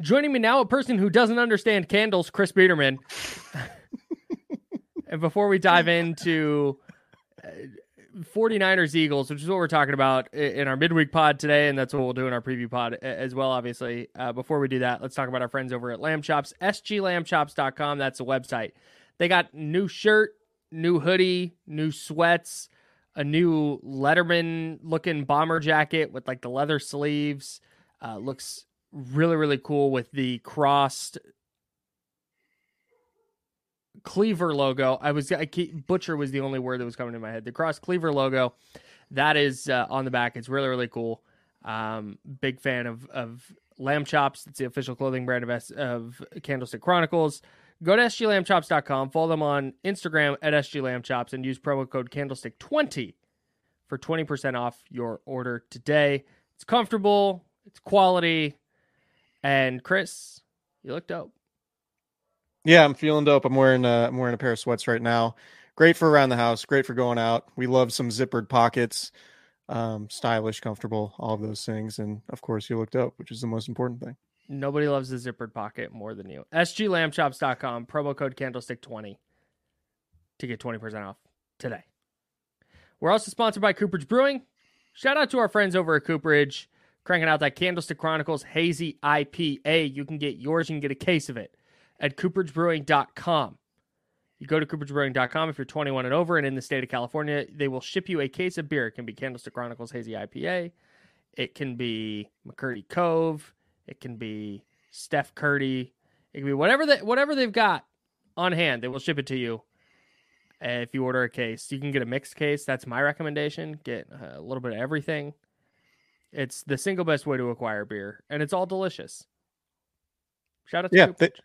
Joining me now, a person who doesn't understand candles, Chris Biederman. And before we dive into 49ers Eagles, which is what we're talking about in our midweek pod today, and that's what we'll do in our preview pod as well, obviously. Before we do that, let's talk about our friends over at Lamb Chops, SGLambchops.com. That's the website. They got new shirt, new hoodie, new sweats, a new Letterman-looking bomber jacket with like the leather sleeves. Looks really, really cool with the crossed cleaver logo. Butcher was the only word that was coming to my head. The crossed cleaver logo that is on the back. It's really, really cool. Big fan of Lamb Chops. It's the official clothing brand of Candlestick Chronicles. Go to SGLambchops.com. Follow them on Instagram at SGLambchops and use promo code Candlestick20 for 20% off your order today. It's comfortable. It's quality. And Chris, you look dope. Yeah, I'm feeling dope. I'm wearing a pair of sweats right now. Great for around the house. Great for going out. We love some zippered pockets. Stylish, comfortable, all of those things. And of course, you look dope, which is the most important thing. Nobody loves the zippered pocket more than you. SGLambchops.com, promo code Candlestick20 to get 20% off today. We're also sponsored by Cooperage Brewing. Shout out to our friends over at Cooperage. Cranking out that Candlestick Chronicles Hazy IPA. You can get yours. You can get a case of it at Coopersbrewing.com. You go to Coopersbrewing.com if you're 21 and over and in the state of California. They will ship you a case of beer. It can be Candlestick Chronicles Hazy IPA. It can be McCurdy Cove. It can be Steph Curdy. It can be whatever they've got on hand. They will ship it to you if you order a case. You can get a mixed case. That's my recommendation. Get a little bit of everything. It's the single best way to acquire beer, and it's all delicious. Shout out to Cooperage.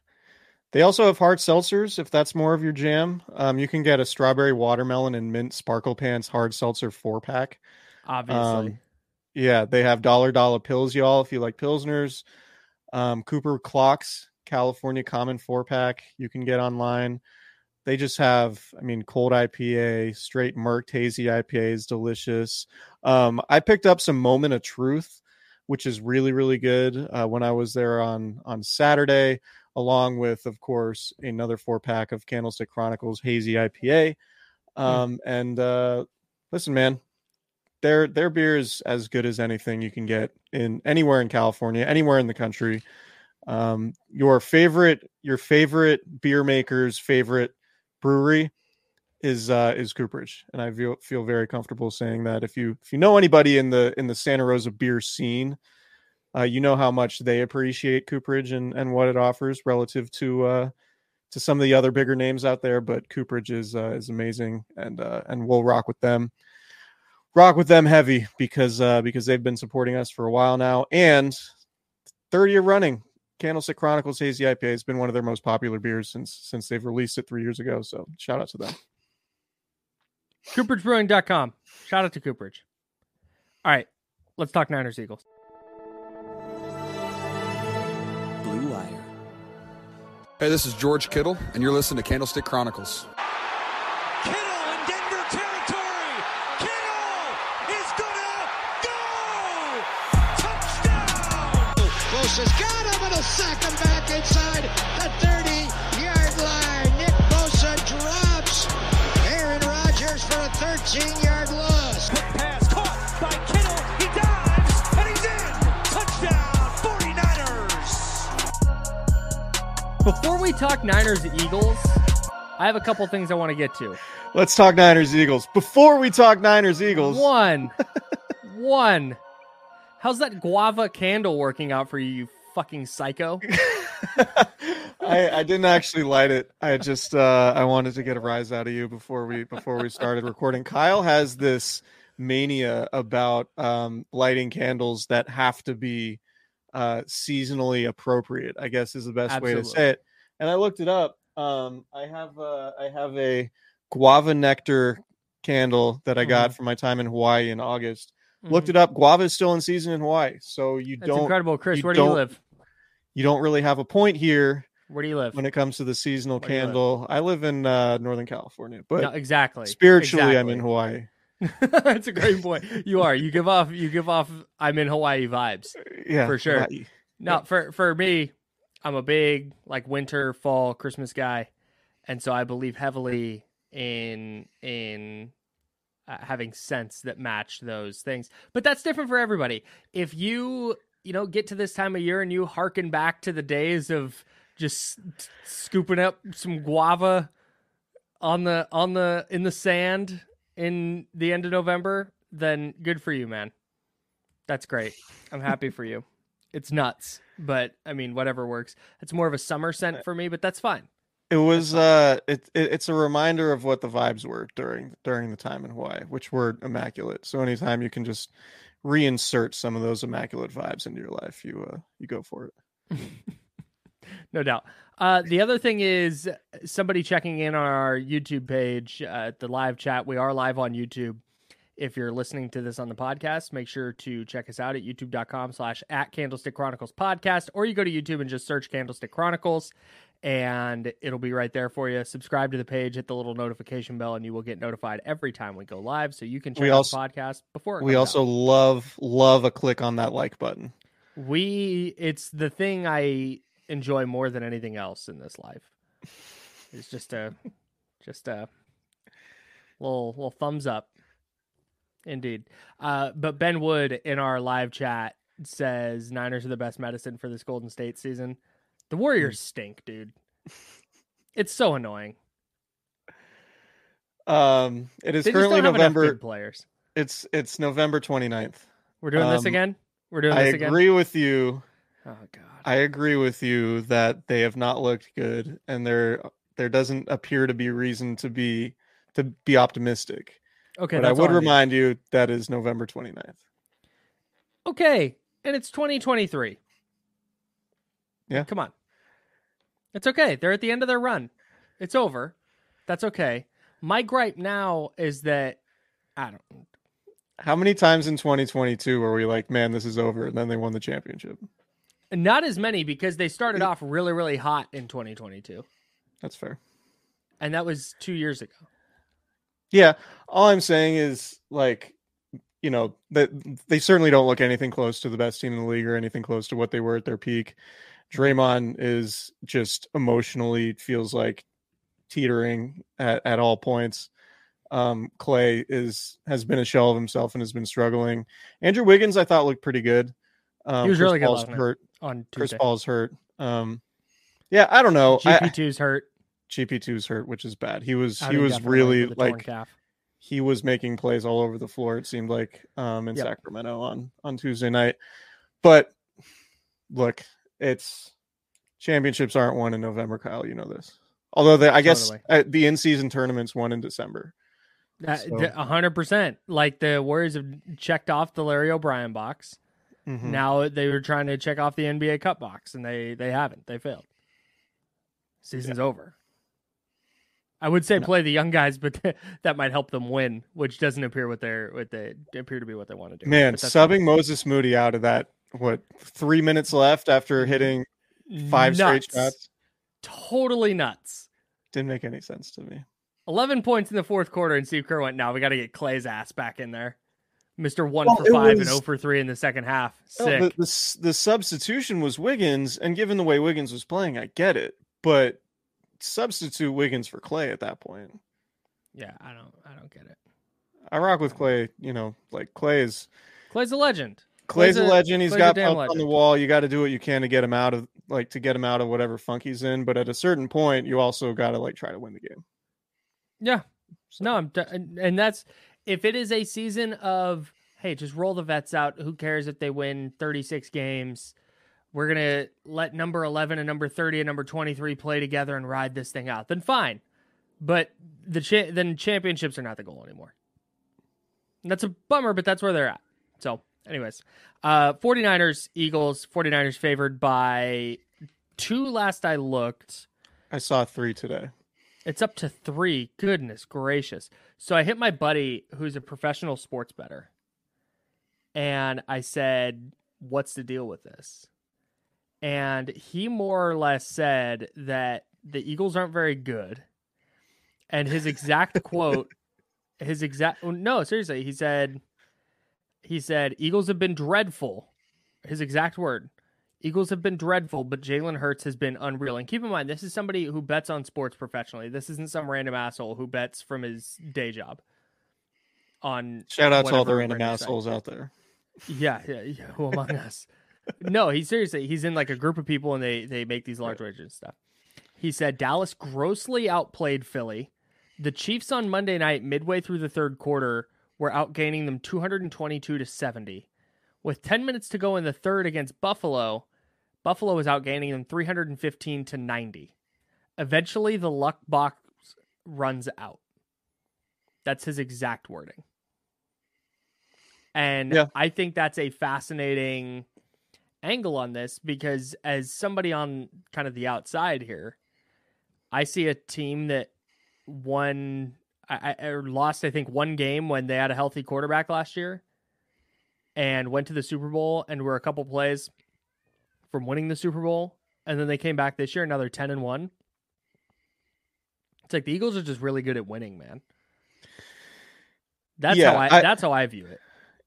They also have hard seltzers, if that's more of your jam. You can get a strawberry watermelon and mint sparkle pants hard seltzer 4-pack. Obviously. They have dollar pills, y'all, if you like Pilsners. Cooper Clocks, California Common 4-pack, you can get online. They just have, cold IPA, straight murked, hazy IPA is delicious. I picked up some Moment of Truth, which is really, really good when I was there on Saturday, along with, of course, another 4-pack of Candlestick Chronicles hazy IPA. And listen, man, their beer is as good as anything you can get anywhere in California, anywhere in the country. Your favorite beer maker's favorite brewery is Cooperage, and I feel very comfortable saying that if you know anybody in the Santa Rosa beer scene, you know how much they appreciate Cooperage and what it offers relative to some of the other bigger names out there. But Cooperage is amazing, and we'll rock with them heavy because they've been supporting us for a while now, and 3rd year running. Candlestick Chronicles Hazy IPA has been one of their most popular beers since they've released it 3 years ago. So shout out to them. Coopersbrewing.com. Shout out to Cooperage. All right, let's talk Niners Eagles. Blue Wire. Hey, this is George Kittle, and you're listening to Candlestick Chronicles. Has got him, and he'll sack him back inside the 30-yard line. Nick Bosa drops Aaron Rodgers for a 13-yard loss. Quick pass caught by Kittle. He dives, and he's in. Touchdown, 49ers. Before we talk Niners-Eagles, I have a couple things I want to get to. Let's talk Niners-Eagles. Before we talk Niners-Eagles. One. How's that guava candle working out for you, you fucking psycho? I didn't actually light it. I just I wanted to get a rise out of you before we started recording. Kyle has this mania about lighting candles that have to be seasonally appropriate, I guess is the best way to say it. And I looked it up. I have a guava nectar candle that I got from my time in Hawaii in August. Looked it up. Guava is still in season in Hawaii, so That's incredible, Chris. Where do you live? You don't really have a point here. Where do you live when it comes to the seasonal candle? I live in Northern California, but no, exactly. Spiritually, I'm in Hawaii. That's a great point. You are. You give off. I'm in Hawaii vibes. Yeah, for sure. Hawaii. No, for me, I'm a big like winter, fall, Christmas guy, and so I believe heavily in. Having scents that match those things, but that's different for everybody. If you get to this time of year and you hearken back to the days of just scooping up some guava in the sand in the end of November, then good for you, man. That's great. I'm happy for you. It's nuts, but I mean, whatever works. It's more of a summer scent for me, but that's fine. It was it's a reminder of what the vibes were during the time in Hawaii, which were immaculate. So anytime you can just reinsert some of those immaculate vibes into your life, you go for it. No doubt. The other thing is somebody checking in on our YouTube page at the live chat. We are live on YouTube. If you're listening to this on the podcast, make sure to check us out at youtube.com/@Candlestick Chronicles Podcast, or you go to YouTube and just search Candlestick Chronicles, and it'll be right there for you. Subscribe to the page, hit the little notification bell, and you will get notified every time we go live, so you can check out the podcast before it comes out. We also love a click on that like button. It's the thing I enjoy more than anything else in this life. It's just a little thumbs up. Indeed. But Ben Wood in our live chat says Niners are the best medicine for this Golden State season. The Warriors stink, dude. It's so annoying. It is currently November. Players. It's November 29th. We're doing this again. I agree with you. Oh God. I agree with you that they have not looked good, and there doesn't appear to be reason to be optimistic. Okay, but I would remind you that is November 29th. Okay, and it's 2023. Yeah. Come on. It's okay. They're at the end of their run. It's over. That's okay. My gripe now is that I don't. How many times in 2022 were we like, man, this is over, and then they won the championship? Not as many, because they started off really, really hot in 2022. That's fair. And that was 2 years ago. Yeah. All I'm saying is, like, that they certainly don't look anything close to the best team in the league or anything close to what they were at their peak. Draymond is just emotionally feels like teetering at all points. Clay has been a shell of himself and has been struggling. Andrew Wiggins, I thought, looked pretty good. He was really good hurt on Tuesday. Chris Paul's hurt. Yeah, I don't know. GP2's hurt. GP2's hurt, which is bad. He was really like he was making plays all over the floor. It seemed like in Sacramento on Tuesday night. But look. It's championships aren't won in November, Kyle. You know this. Although I guess the in-season tournament's won in December. 100%. Like the Warriors have checked off the Larry O'Brien box. Mm-hmm. Now they were trying to check off the NBA Cup box, and they haven't. They failed. Season's over. I would say play the young guys, but that might help them win, which doesn't appear what they want to do. Man, subbing Moses Moody out of that. What, 3 minutes left after hitting five straight shots? Totally nuts. Didn't make any sense to me. 11 points in the fourth quarter, and Steve Kerr went, no, we got to get Clay's ass back in there. Mr. 1 for 5 and 0 for 3 in the second half. Sick. No, the substitution was Wiggins, and given the way Wiggins was playing, I get it. But substitute Wiggins for Clay at that point. Yeah, I don't get it. I rock with Clay. You know, like Clay's a legend. Clay's a legend. He's got pump on the wall. You got to do what you can to get him out of whatever funk he's in. But at a certain point, you also got to try to win the game. Yeah. So. No, and that's if it is a season of, hey, just roll the vets out. Who cares if they win 36 games? We're going to let number 11 and number 30 and number 23 play together and ride this thing out. Then fine. But then championships are not the goal anymore. And that's a bummer, but that's where they're at. So anyways, 49ers, Eagles, 49ers favored by 2 last I looked. I saw 3 today. It's up to 3. Goodness gracious. So I hit my buddy who's a professional sports bettor. And I said, what's the deal with this? And he more or less said that the Eagles aren't very good. And his exact quote, no, seriously, he said, Eagles have been dreadful. His exact word. Eagles have been dreadful, but Jalen Hurts has been unreal. And keep in mind, this is somebody who bets on sports professionally. This isn't some random asshole who bets from his day job. On shout out to all the random assholes out there. Yeah. Who among us? No, he's in a group of people and they make these large wages and stuff. He said Dallas grossly outplayed Philly. The Chiefs on Monday night, midway through the third quarter, were outgaining them 222-70. With 10 minutes to go in the third against Buffalo, Buffalo was outgaining them 315-90. Eventually, the luck box runs out. That's his exact wording. And yeah. I think that's a fascinating angle on this because as somebody on kind of the outside here, I see a team that lost, I think, one game when they had a healthy quarterback last year and went to the Super Bowl and were a couple plays from winning the Super Bowl. And then they came back this year, and now they're 10-1. It's like the Eagles are just really good at winning, man. That's how I view it.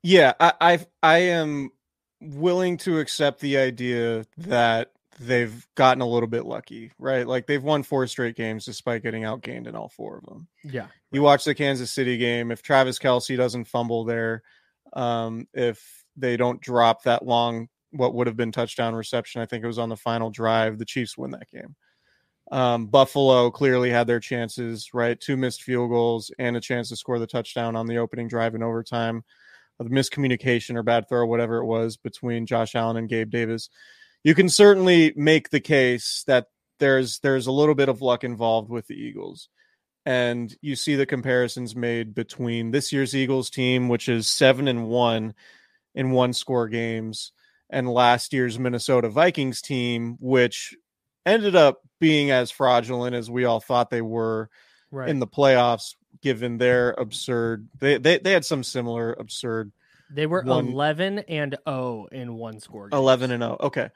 Yeah, I am willing to accept the idea that they've gotten a little bit lucky, right? They've won 4 straight games despite getting outgained in all 4 of them. Yeah. Right. You watch the Kansas City game. If Travis Kelce doesn't fumble there, if they don't drop that long, what would have been touchdown reception, I think it was on the final drive, the Chiefs win that game. Buffalo clearly had their chances, right? 2 missed field goals and a chance to score the touchdown on the opening drive in overtime. The miscommunication or bad throw, whatever it was, between Josh Allen and Gabe Davis. You can certainly make the case that there's a little bit of luck involved with the Eagles. And you see the comparisons made between this year's Eagles team, which is 7-1 in 1-score games, and last year's Minnesota Vikings team, which ended up being as fraudulent as we all thought they were in the playoffs, given their absurd they had some similar absurd. They were 11-0 in 1-score games. 11-0. Okay.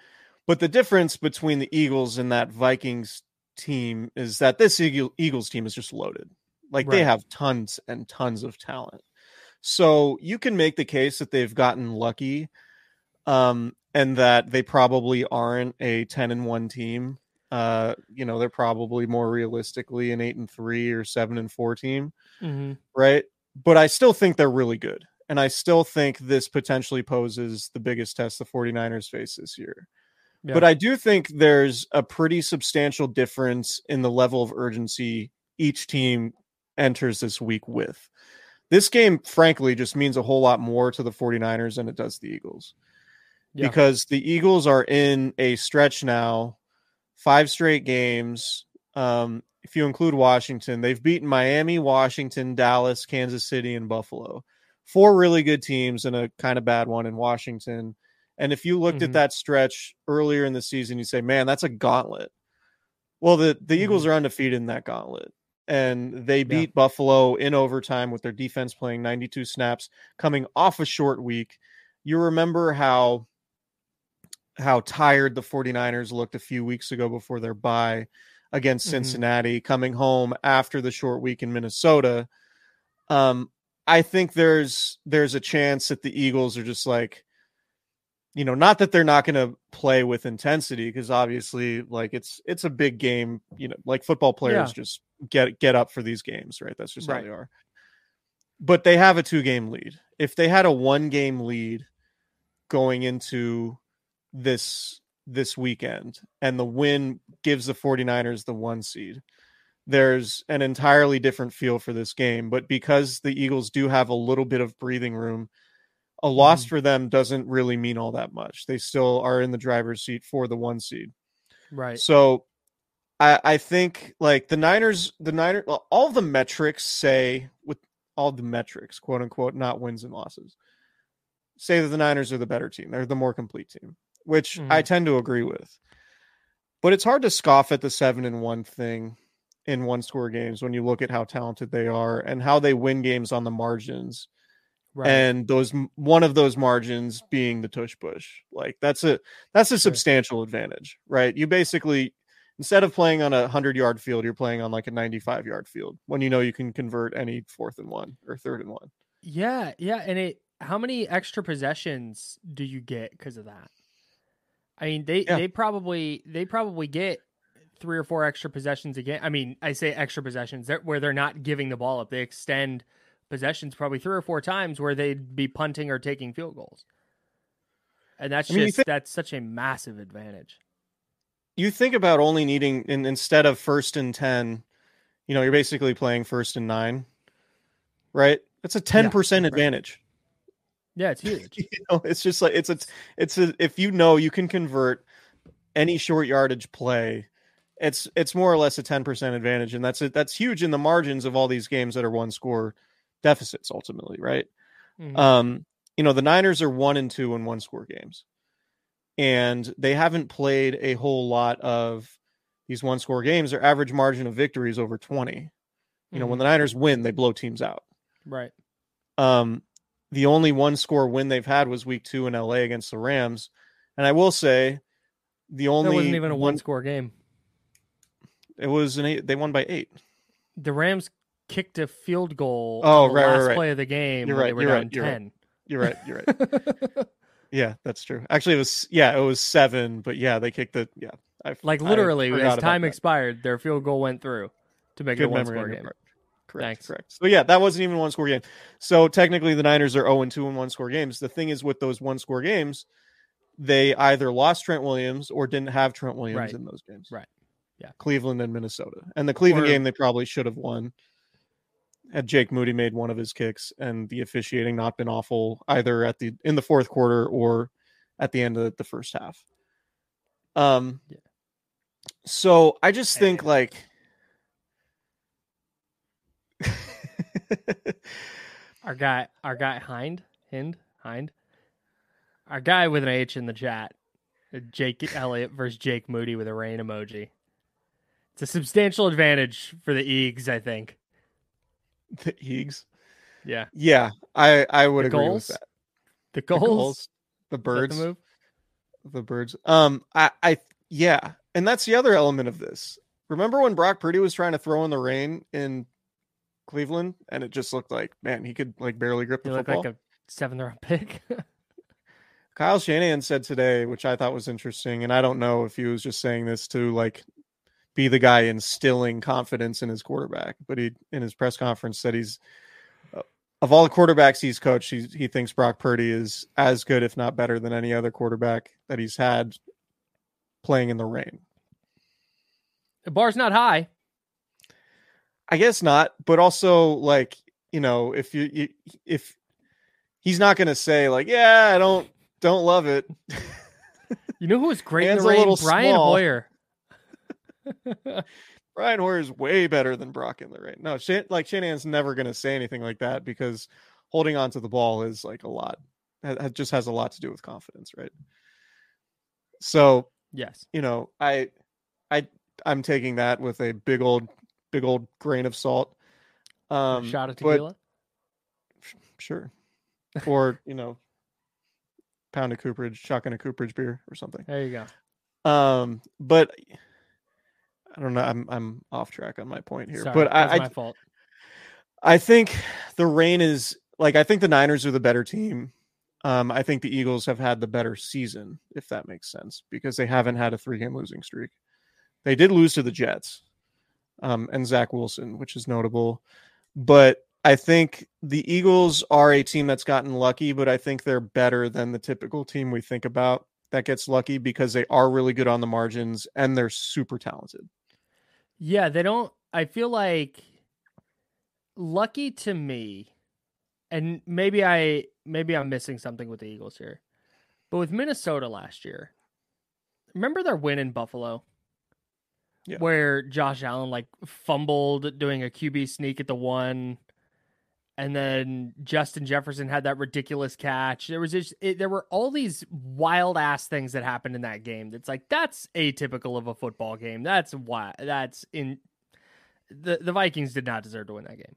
But the difference between the Eagles and that Vikings team is that this Eagles team is just loaded. They have tons and tons of talent. So you can make the case that they've gotten lucky and that they probably aren't a 10-1 team. They're probably more realistically an 8-3 or 7-4 team. Mm-hmm. Right. But I still think they're really good. And I still think this potentially poses the biggest test the 49ers face this year. Yeah. But I do think there's a pretty substantial difference in the level of urgency each team enters this week with. This game, frankly, just means a whole lot more to the 49ers than it does the Eagles. Yeah. Because the Eagles are in a stretch now, 5 straight games. If you include Washington, they've beaten Miami, Washington, Dallas, Kansas City, and Buffalo. 4 really good teams and a kind of bad one in Washington. And if you looked at that stretch earlier in the season, you say, man, that's a gauntlet. Well, the Eagles are undefeated in that gauntlet. And they beat Buffalo in overtime with their defense playing 92 snaps, coming off a short week. You remember how tired the 49ers looked a few weeks ago before their bye against Cincinnati, coming home after the short week in Minnesota. I think there's a chance that the Eagles are just like, you know, not that they're not going to play with intensity, because obviously, like, it's a big game, you know, like football players just get up for these games, right? That's just how they are. But they have a 2-game lead. If they had a 1-game lead going into this weekend, and the win gives the 49ers the 1 seed, there's an entirely different feel for this game. But because the Eagles do have a little bit of breathing room, a loss for them doesn't really mean all that much. They still are in the driver's seat for the 1 seed. Right. So I think, like, the Niners, all the metrics say, with all the metrics, quote unquote, not wins and losses, say that the Niners are the better team. They're the more complete team, which I tend to agree with. But it's hard to scoff at the 7-1 thing in 1-score games when you look at how talented they are and how they win games on the margins. Right. And one of those margins being the tush push, like that's a substantial advantage, right? You basically, instead of playing on a 100-yard field, you're playing on like a 95-yard field when you know you can convert any 4th and 1 or 3rd and 1. Yeah, yeah. And how many extra possessions do you get because of that? I mean, they probably get 3 or 4 extra possessions again. I mean, I say extra possessions where they're not giving the ball up. They extend possessions probably 3 or 4 times where they'd be punting or taking field goals. And that's such a massive advantage. You think about only needing, instead of 1st and 10, you know, you're basically playing 1st and 9, right? That's a 10% advantage. Right. Yeah. It's huge. You know, it's just like, it's a, if you know, you can convert any short yardage play, it's more or less a 10% advantage. And that's huge in the margins of all these games that are 1-score deficits ultimately, right? You know, the Niners are 1-2 in 1-score games, and they haven't played a whole lot of these 1-score games. Their average margin of victory is over 20. You know, when the Niners win, they blow teams out, right? The only 1-score win they've had was week 2 in LA against the Rams, and I will say that wasn't even a 1-score game. It was they won by 8. The Rams kicked a field goal on the last play of the game. You're right. They were down 10. You're right. Yeah, that's true. Actually, it was 7, but yeah, they kicked it. Yeah. Literally, as time expired, their field goal went through to make it a 1-score game. Correct. So yeah, that wasn't even a 1-score game. So technically the Niners are 0-2 in 1-score games. The thing is, with those 1-score games, they either lost Trent Williams or didn't have Trent Williams in those games. Right. Yeah. Cleveland and Minnesota. And the Cleveland game they probably should have won, had Jake Moody made one of his kicks and the officiating not been awful either in the 4th quarter or at the end of the 1st half. So I just think our guy Hind, our guy with an H in the chat, Jake Elliott versus Jake Moody with a rain emoji. It's a substantial advantage for the Eagles, I think. The Eagles, yeah, I would agree with that. The goals, the birds, the birds. And that's the other element of this. Remember when Brock Purdy was trying to throw in the rain in Cleveland, and it just looked like, man, he could like barely grip the football. Like a 7th-round pick. Kyle Shanahan said today, which I thought was interesting, and I don't know if he was just saying this to like be the guy instilling confidence in his quarterback, but he, in his press conference, said he's of all the quarterbacks he's coached, he thinks Brock Purdy is as good, if not better, than any other quarterback that he's had playing in the rain. The bar's not high. I guess not, but also, like, you know, if he's not going to say like, yeah, I don't love it. You know who was great in the rain? Brian Hoyer. Brian Hoyer is way better than Brock in the rain. No, Shanahan's never going to say anything like that, because holding on to the ball is like a lot. It just has a lot to do with confidence, right? So yes, you know, I'm taking that with a big old grain of salt. A shot of tequila, sure, or you know, shotgun a Cooperage beer or something. There you go. But I don't know. I'm off track on my point here, but that's my fault. I think the rain is like, I think the Niners are the better team. I think the Eagles have had the better season, if that makes sense, because they haven't had a 3-game losing streak. They did lose to the Jets and Zach Wilson, which is notable. But I think the Eagles are a team that's gotten lucky, but I think they're better than the typical team we think about that gets lucky, because they are really good on the margins and they're super talented. Yeah, they don't, I feel like lucky to me, and maybe I'm missing something with the Eagles here, but with Minnesota last year, remember their win in Buffalo? Yeah. Where Josh Allen like fumbled doing a QB sneak at the one, and then Justin Jefferson had that ridiculous catch. There was just, there were all these wild ass things that happened in that game. That's like, that's atypical of a football game. That's why that's in the Vikings did not deserve to win that game.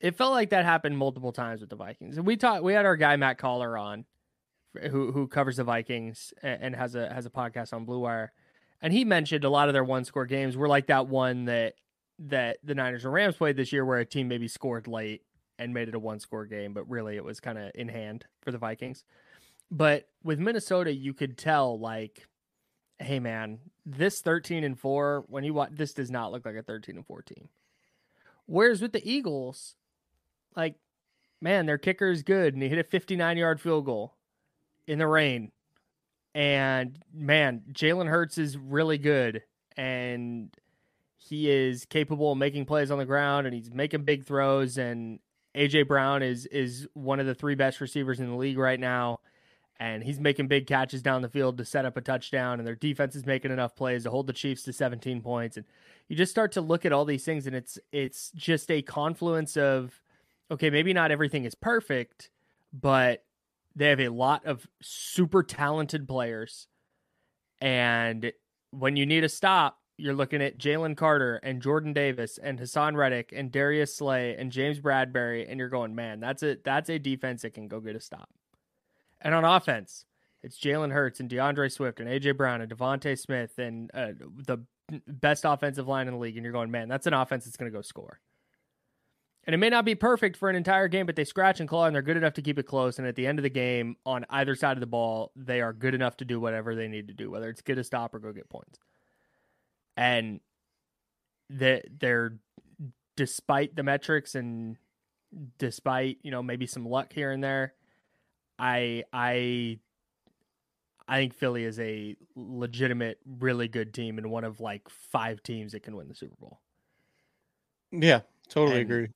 It felt like that happened multiple times with the Vikings. And we had our guy, Matt Collar, on who covers the Vikings and has a podcast on Blue Wire. And he mentioned a lot of their one-score games were like that one that the Niners and Rams played this year, where a team maybe scored late and made it a one-score game, but really it was kind of in hand for the Vikings. But with Minnesota, you could tell, like, hey man, this 13-4, when you watch this, does not look like a 13-4 team. Whereas with the Eagles, like, man, their kicker is good, and he hit a 59-yard field goal in the rain. And man, Jalen Hurts is really good, and he is capable of making plays on the ground, and he's making big throws. And AJ Brown is one of the 3 best receivers in the league right now. And he's making big catches down the field to set up a touchdown, and their defense is making enough plays to hold the Chiefs to 17 points. And you just start to look at all these things, and it's just a confluence of, okay, maybe not everything is perfect, but they have a lot of super talented players. And when you need a stop, you're looking at Jalen Carter and Jordan Davis and Hassan Reddick and Darius Slay and James Bradbury, and you're going, man, that's a defense that can go get a stop. And on offense, it's Jalen Hurts and DeAndre Swift and AJ Brown and Devontae Smith and the best offensive line in the league. And you're going, man, that's an offense that's going to go score. And it may not be perfect for an entire game, but they scratch and claw, and they're good enough to keep it close. And at the end of the game, on either side of the ball, they are good enough to do whatever they need to do, whether it's get a stop or go get points. And they're, despite the metrics and despite, you know, maybe some luck here and there, I think Philly is a legitimate, really good team, and one of like 5 teams that can win the Super Bowl. Yeah, totally and agree.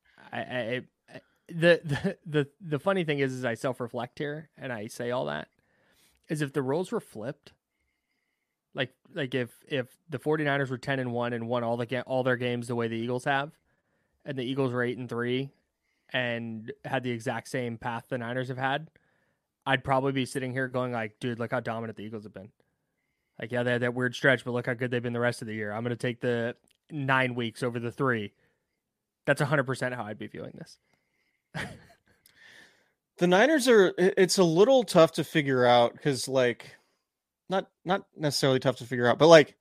The funny thing is I self-reflect here, and I say all that, is if the roles were flipped, like if the 49ers were 10-1 and won all their games the way the Eagles have, and the Eagles were 8-3. And had the exact same path the Niners have had, I'd probably be sitting here going like, dude, look how dominant the Eagles have been. Like, yeah, they had that weird stretch, but look how good they've been the rest of the year. I'm going to take the 9 weeks over the 3. That's 100% how I'd be viewing this. The Niners are, it's a little tough to figure out, because like, not necessarily tough to figure out, but like,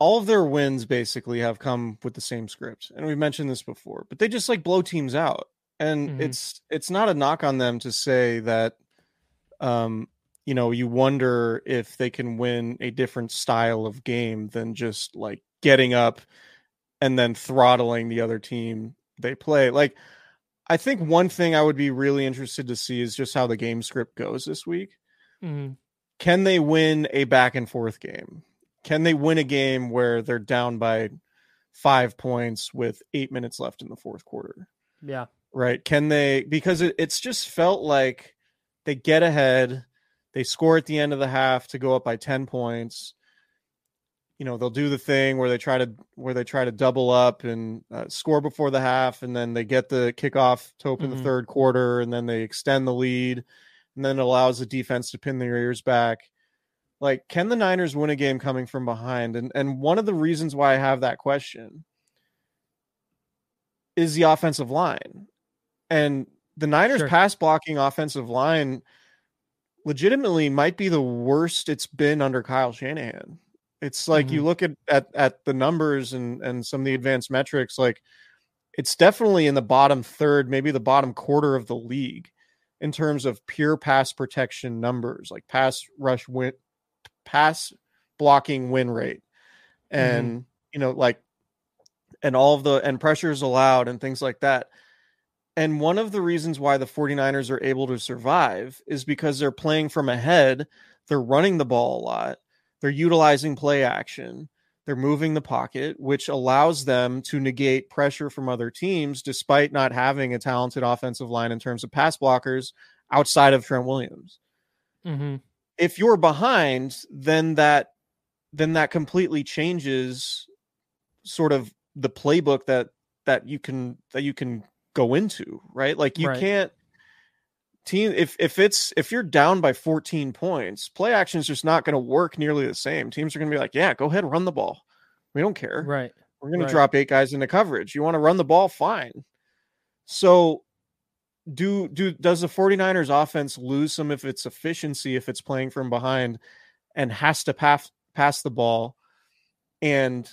all of their wins basically have come with the same script. And we've mentioned this before, but they just like blow teams out. And it's not a knock on them to say that, you know, you wonder if they can win a different style of game than just like getting up and then throttling the other team they play. Like, I think one thing I would be really interested to see is just how the game script goes this week. Mm-hmm. Can they win a back and forth game? Can they win a game where they're down by 5 points with 8 minutes left in the fourth quarter? Yeah. Right. Can they, because it's just felt like they get ahead. They score at the end of the half to go up by 10 points. You know, they'll do the thing where they try to double up and score before the half. And then they get the kickoff to open the third quarter, and then they extend the lead, and then it allows the defense to pin their ears back. Like, can the Niners win a game coming from behind? And one of the reasons why I have that question is the offensive line. And the Niners' pass blocking offensive line legitimately might be the worst it's been under Kyle Shanahan. It's like, you look at the numbers and some of the advanced metrics, like it's definitely in the bottom third, maybe the bottom quarter of the league in terms of pure pass protection numbers, like pass blocking win rate, and you know, like, and all of the, and pressures allowed and things like that. And one of the reasons why the 49ers are able to survive is because they're playing from ahead. They're running the ball a lot. They're utilizing play action. They're moving the pocket, which allows them to negate pressure from other teams, despite not having a talented offensive line in terms of pass blockers outside of Trent Williams. If you're behind, then that completely changes sort of the playbook that you can go into, right? Like you can't team, if you're down by 14 points, play action is just not going to work nearly the same. Teams are going to be like, yeah, go ahead, run the ball. We don't care. Right. We're going to drop eight guys into coverage. You want to run the ball? Fine. So does the 49ers offense lose some of its efficiency if it's playing from behind and has to pass the ball? And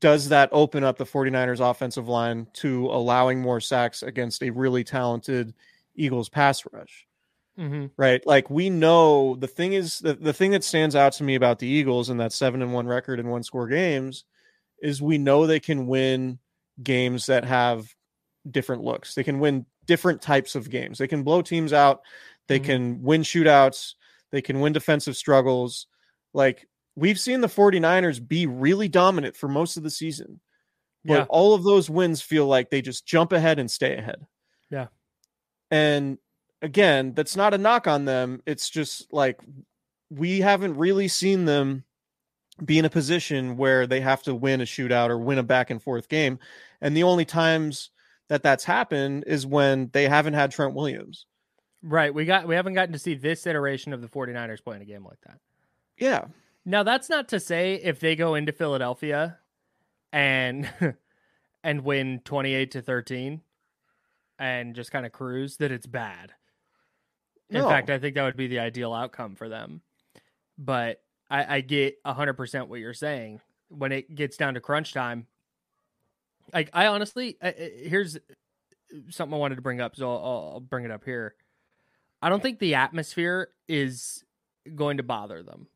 does that open up the 49ers offensive line to allowing more sacks against a really talented Eagles pass rush? Right? Like, we know the thing is, the thing that stands out to me about the Eagles and that 7-1 record in 1-score games is we know they can win games that have different looks. They can win different types of games. They can blow teams out. They can win shootouts. They can win defensive struggles. Like, we've seen the 49ers be really dominant for most of the season, but all of those wins feel like they just jump ahead and stay ahead. Yeah. And again, that's not a knock on them. It's just like, we haven't really seen them be in a position where they have to win a shootout or win a back and forth game. And the only times that that's happened is when they haven't had Trent Williams. Right. We haven't gotten to see this iteration of the 49ers playing a game like that. Yeah. Now, that's not to say if they go into Philadelphia and win 28-13 and just kind of cruise, that it's bad. In fact, I think that would be the ideal outcome for them. But I get 100% what you're saying. When it gets down to crunch time, like, I honestly, here's something I wanted to bring up, so I'll bring it up here. I don't think the atmosphere is going to bother them.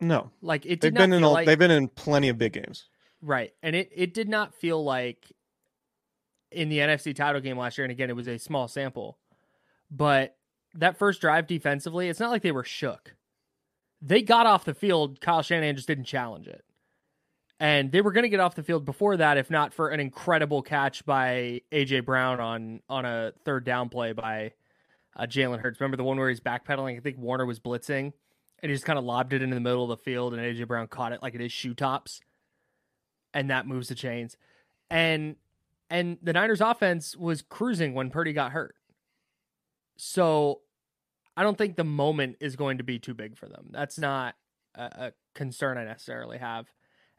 No, like, it did not feel like they've been in plenty of big games. Right. And it did not feel like in the NFC title game last year. And again, it was a small sample, but that first drive defensively, it's not like they were shook. They got off the field. Kyle Shanahan just didn't challenge it. And they were going to get off the field before that, if not for an incredible catch by AJ Brown on a third down play by Jalen Hurts. Remember the one where he's backpedaling? I think Warner was blitzing, and he just kind of lobbed it into the middle of the field, and AJ Brown caught it like it is shoe tops. And that moves the chains. And the Niners offense was cruising when Purdy got hurt. So I don't think the moment is going to be too big for them. That's not a concern I necessarily have.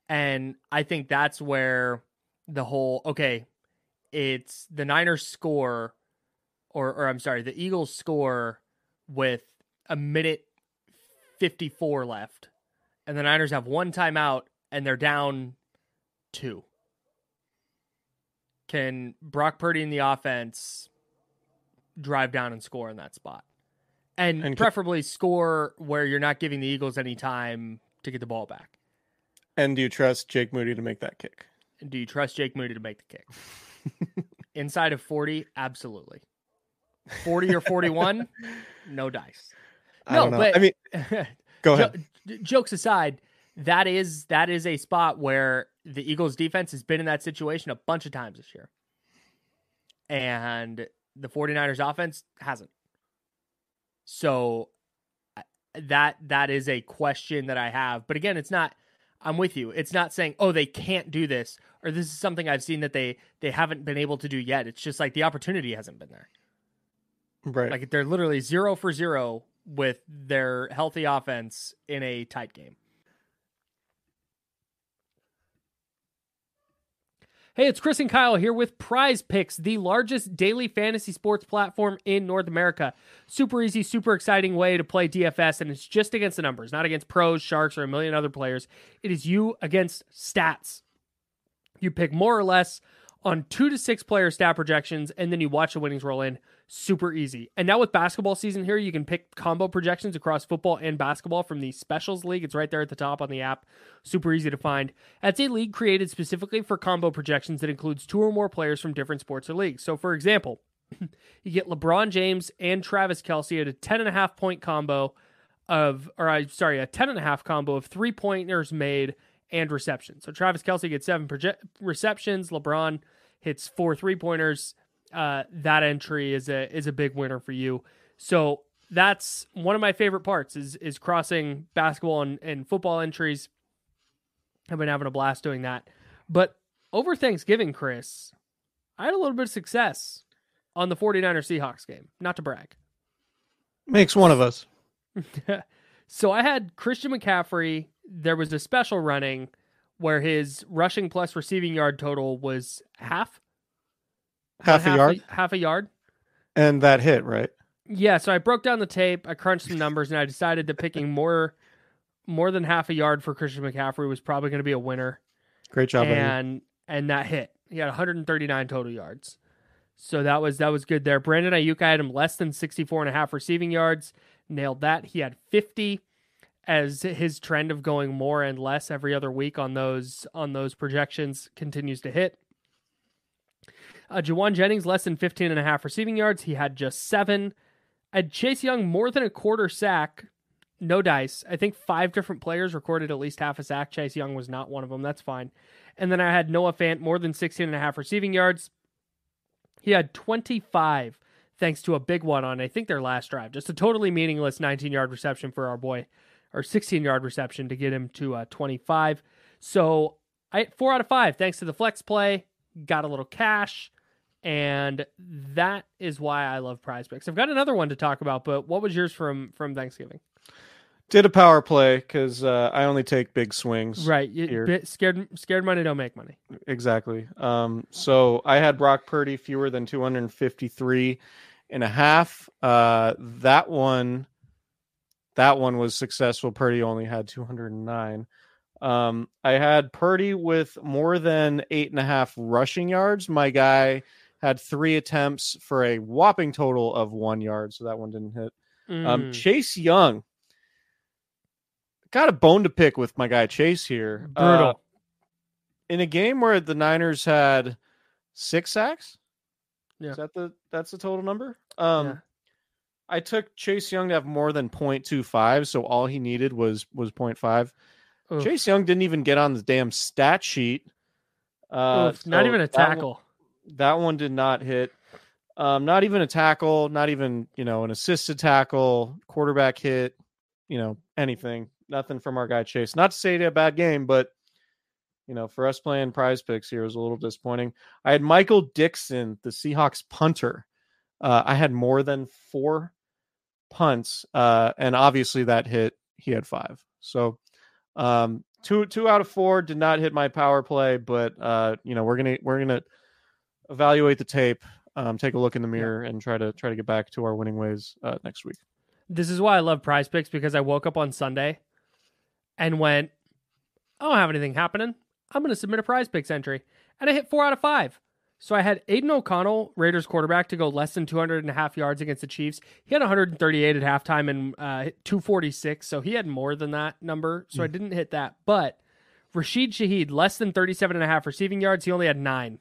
And I think that's where the whole, okay, it's the Niners score, or I'm sorry, the Eagles score with 1:54 left, and the Niners have one timeout, and they're down 2. Can Brock Purdy in the offense drive down and score in that spot? And preferably score where you're not giving the Eagles any time to get the ball back. And do you trust Jake Moody to make that kick? Inside of 40? Absolutely. 40 or 41? No dice. No, but I mean, go ahead. Jokes aside, that is a spot where the Eagles defense has been in that situation a bunch of times this year. And the 49ers offense hasn't. So that is a question that I have. But again, it's not, I'm with you. It's not saying, oh, they can't do this, or this is something I've seen that they haven't been able to do yet. It's just like the opportunity hasn't been there. Right. Like, they're literally 0 for 0 with their healthy offense in a tight game. Hey, it's Chris and Kyle here with Prize Picks, the largest daily fantasy sports platform in North America. Super easy, super exciting way to play DFS, and it's just against the numbers, not against pros, sharks, or a million other players. It is you against stats. You pick more or less on 2 to 6 player stat projections, and then you watch the winnings roll in. Super easy. And now with basketball season here, you can pick combo projections across football and basketball from the Specials League. It's right there at the top on the app. Super easy to find. That's a league created specifically for combo projections that includes 2 or more players from different sports or leagues. So for example, you get LeBron James and Travis Kelce at a 10.5 point combo of, a 10.5 combo of 3-pointers made and receptions. So Travis Kelce gets 7 receptions. LeBron hits 4 3-pointers. That entry is a big winner for you. So that's one of my favorite parts is crossing basketball and football entries. I've been having a blast doing that. But over Thanksgiving, Chris, I had a little bit of success on the 49ers Seahawks game. Not to brag. Makes one of us. So I had Christian McCaffrey. There was a special running where his rushing plus receiving yard total was half a yard. And that hit, right? Yeah. So I broke down the tape. I crunched some numbers and I decided that picking more than half a yard for Christian McCaffrey was probably going to be a winner. Great job. And that hit. He had 139 total yards. So that was good there. Brandon Ayuk, I had him less than 64.5 receiving yards. Nailed that. He had 50 as his trend of going more and less every other week on those projections continues to hit. Juwan Jennings, less than 15.5 receiving yards. He had just 7. And Chase Young, more than a quarter sack. No dice. I think 5 different players recorded at least half a sack. Chase Young was not one of them. That's fine. And then I had Noah Fant, more than 16.5 receiving yards. He had 25, thanks to a big one on, I think, their last drive. Just a totally meaningless 19-yard reception for our boy, or 16-yard reception to get him to 25. So 4 out of 5, thanks to the flex play. Got a little cash, and that is why I love Prize Picks. I've got another one to talk about, but what was yours from Thanksgiving? Did a power play because I only take big swings. Right, scared money don't make money. Exactly. So I had Brock Purdy fewer than 253.5. That one was successful. Purdy only had 209. I had Purdy with more than 8.5 rushing yards. My guy had 3 attempts for a whopping total of 1 yard, so that one didn't hit. Chase Young. Got a bone to pick with my guy Chase here. Brutal. In a game where the Niners had 6 sacks? Yeah. That's the total number? Yeah. I took Chase Young to have more than 0.25, so all he needed was 0.5. Oof. Chase Young didn't even get on the damn stat sheet. Oof, not so even a tackle. That one did not hit. Not even a tackle, not even, an assisted tackle, quarterback hit, anything. Nothing from our guy Chase. Not to say a bad game, but for us playing Prize Picks here, it was a little disappointing. I had Michael Dixon, the Seahawks punter. I had more than 4 punts, and obviously that hit. He had 5. So 2 out of 4 did not hit my power play, but we're gonna evaluate the tape, take a look in the mirror, and try to get back to our winning ways next week. This is why I love Prize Picks, because I woke up on Sunday and went, I don't have anything happening. I'm going to submit a Prize Picks entry, and I hit 4 out of 5. So I had Aiden O'Connell, Raiders quarterback, to go less than 200.5 yards against the Chiefs. He had 138 at halftime and 246, so he had more than that number, so I didn't hit that. But Rashid Shaheed, less than 37.5 receiving yards. He only had 9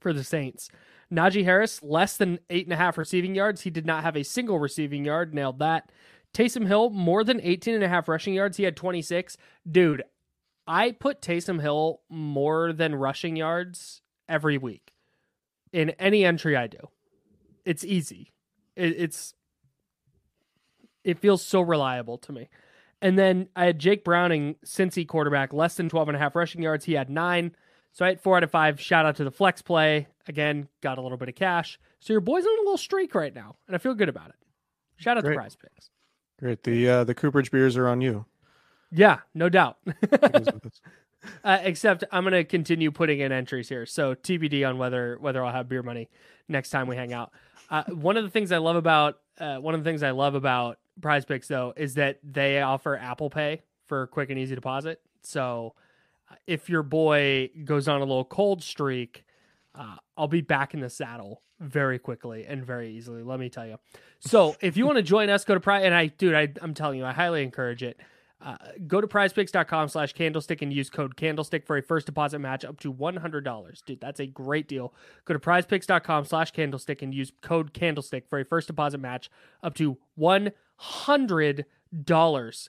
for the Saints. Najee Harris, less than 8.5 receiving yards. He did not have a single receiving yard. Nailed that. Taysom Hill, more than 18.5 rushing yards. He had 26. Dude, I put Taysom Hill more than rushing yards every week in any entry I do. It's easy. It feels so reliable to me. And then I had Jake Browning, Cincy quarterback, less than 12.5 rushing yards. He had 9. So I had 4 out of 5. Shout out to the flex play. Again, got a little bit of cash. So your boy's on a little streak right now, and I feel good about it. Shout out to Prize Picks. Great. The Cooperage beers are on you. Yeah, no doubt. Except I'm going to continue putting in entries here. So TBD on whether I'll have beer money next time we hang out. One of the things I love about Prize Picks, though, is that they offer Apple Pay for quick and easy deposit. So if your boy goes on a little cold streak, I'll be back in the saddle very quickly and very easily, let me tell you. So if you want to join us, go to Prize. And I'm telling you, I highly encourage it. Go to prizepicks.com/candlestick and use code candlestick for a first deposit match up to $100. Dude, that's a great deal. Go to prizepicks.com/candlestick and use code candlestick for a first deposit match up to $100.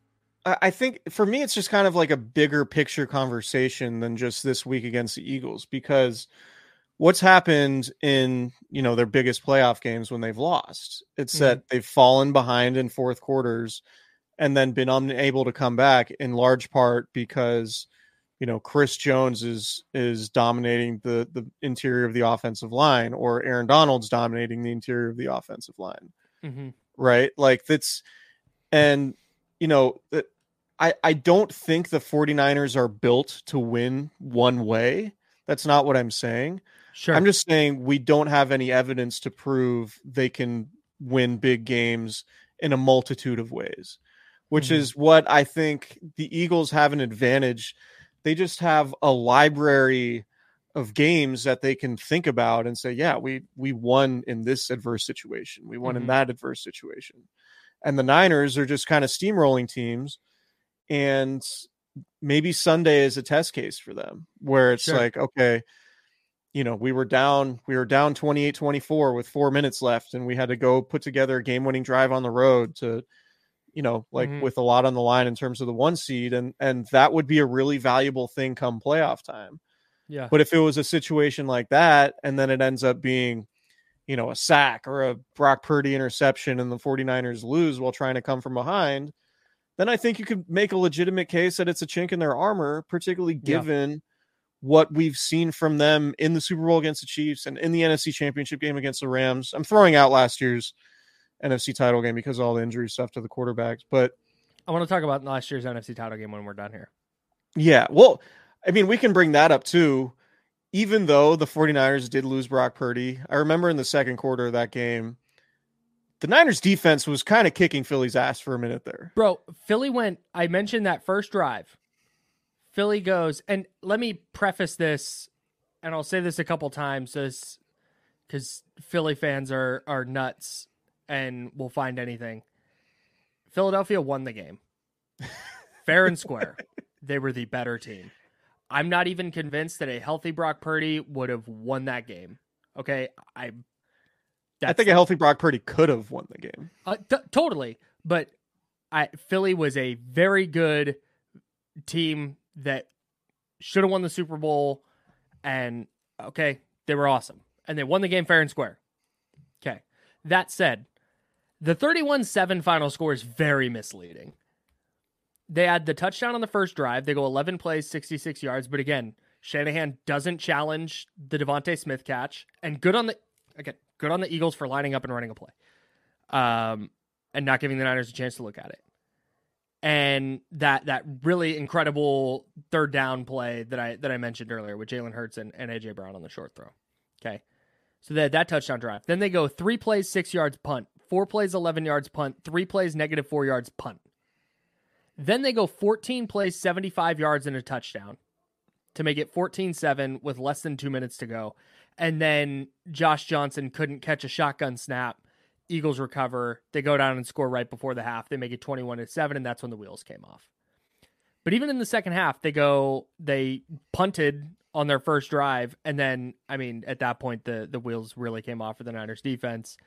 I think for me, it's just kind of like a bigger picture conversation than just this week against the Eagles, because what's happened in, you know, their biggest playoff games when they've lost, it's that they've fallen behind in fourth quarters and then been unable to come back, in large part because, you know, Chris Jones is dominating the interior of the offensive line, or Aaron Donald's dominating the interior of the offensive line. Mm-hmm. Right? Like that's. And, you know, I don't think the 49ers are built to win one way. That's not what I'm saying. Sure. I'm just saying we don't have any evidence to prove they can win big games in a multitude of ways, which is what I think the Eagles have an advantage. They just have a library of games that they can think about and say, yeah, we won in this adverse situation. We won in that adverse situation. And the Niners are just kind of steamrolling teams, and maybe Sunday is a test case for them where it's like, okay, you know, we were down 28-24 with 4 minutes left, and we had to go put together a game-winning drive on the road to, you know, like with a lot on the line in terms of the one seed. And that would be a really valuable thing come playoff time. Yeah. But if it was a situation like that, and then it ends up being, you know, a sack or a Brock Purdy interception and the 49ers lose while trying to come from behind, then I think you could make a legitimate case that it's a chink in their armor, particularly given what we've seen from them in the Super Bowl against the Chiefs and in the NFC Championship game against the Rams. I'm throwing out last year's NFC title game because of all the injury stuff to the quarterbacks, but I want to talk about last year's NFC title game when we're done here. Yeah. Well, I mean, we can bring that up too. Even though the 49ers did lose Brock Purdy, I remember in the second quarter of that game, the Niners defense was kind of kicking Philly's ass for a minute there. Bro, Philly went, I mentioned that first drive. Philly goes, and let me preface this, and I'll say this a couple times because Philly fans are nuts and will find anything. Philadelphia won the game. Fair and square. They were the better team. I'm not even convinced that a healthy Brock Purdy would have won that game. Okay. I think a healthy Brock Purdy could have won the game. Totally. But Philly was a very good team that should have won the Super Bowl, and okay, they were awesome and they won the game fair and square. Okay. That said, the 31-7 final score is very misleading. They had the touchdown on the first drive. They go 11 plays, 66 yards. But again, Shanahan doesn't challenge the Devontae Smith catch. And good on the Eagles for lining up and running a play, and not giving the Niners a chance to look at it. And that really incredible third down play that I mentioned earlier with Jalen Hurts and AJ Brown on the short throw. Okay, so they had that touchdown drive. Then they go 3 plays, 6 yards, punt. 4 plays, 11 yards, punt. 3 plays, negative 4 yards, punt. Then they go 14 plays, 75 yards and a touchdown. to make it 14-7 with less than 2 minutes to go. And then Josh Johnson couldn't catch a shotgun snap. Eagles recover. They go down and score right before the half. They make it 21-7, and that's when the wheels came off. But even in the second half, they punted on their first drive. And then, I mean, at that point, the wheels really came off for the Niners defense.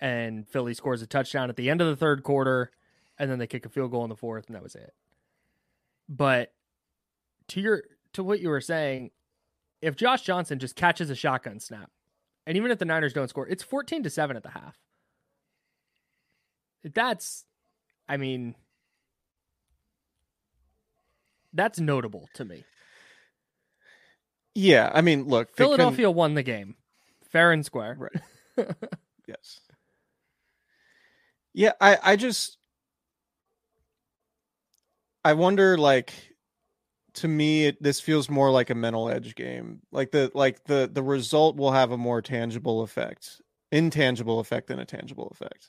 And Philly scores a touchdown at the end of the third quarter. And then they kick a field goal in the fourth, and that was it. But to what you were saying, if Josh Johnson just catches a shotgun snap, and even if the Niners don't score, it's 14-7 at the half. That's notable to me. Yeah, I mean, look. Philadelphia won the game. Fair and square. Right. Yes. Yeah, I wonder, like, to me, this feels more like a mental edge game. Like the result will have a more intangible effect than a tangible effect.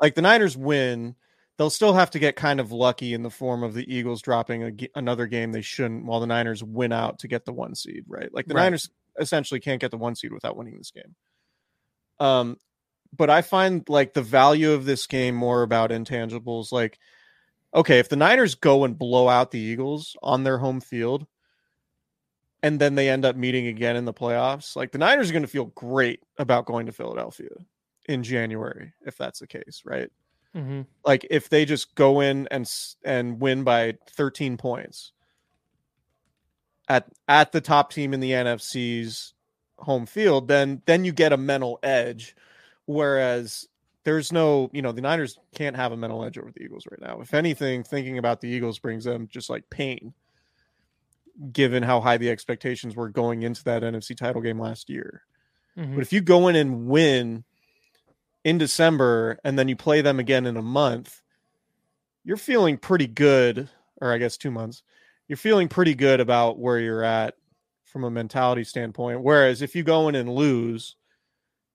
Like, the Niners win, they'll still have to get kind of lucky in the form of the Eagles dropping another game they shouldn't, while the Niners win out to get the one seed, right? Like, the Niners essentially can't get the one seed without winning this game. But I find, like, the value of this game more about intangibles. Like, okay, if the Niners go and blow out the Eagles on their home field, and then they end up meeting again in the playoffs, like, the Niners are going to feel great about going to Philadelphia in January, if that's the case, right? Mm-hmm. Like, if they just go in and win by 13 points at the top team in the NFC's home field, then you get a mental edge. Whereas there's no, the Niners can't have a mental edge over the Eagles right now. If anything, thinking about the Eagles brings them just like pain, given how high the expectations were going into that NFC title game last year. Mm-hmm. But if you go in and win in December, and then you play them again in a month, you're feeling pretty good, or I guess 2 months, you're feeling pretty good about where you're at from a mentality standpoint. Whereas if you go in and lose,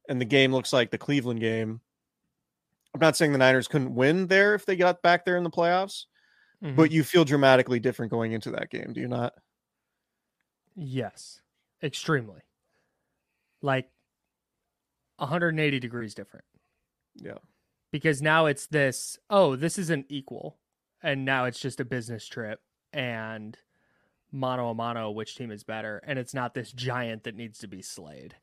and the game looks like the Cleveland game, I'm not saying the Niners couldn't win there if they got back there in the playoffs, mm-hmm. but you feel dramatically different going into that game, do you not? Yes, extremely. Like, 180 degrees different. Yeah. Because now it's this, this isn't equal. And now it's just a business trip and mano a mano, which team is better. And it's not this giant that needs to be slayed.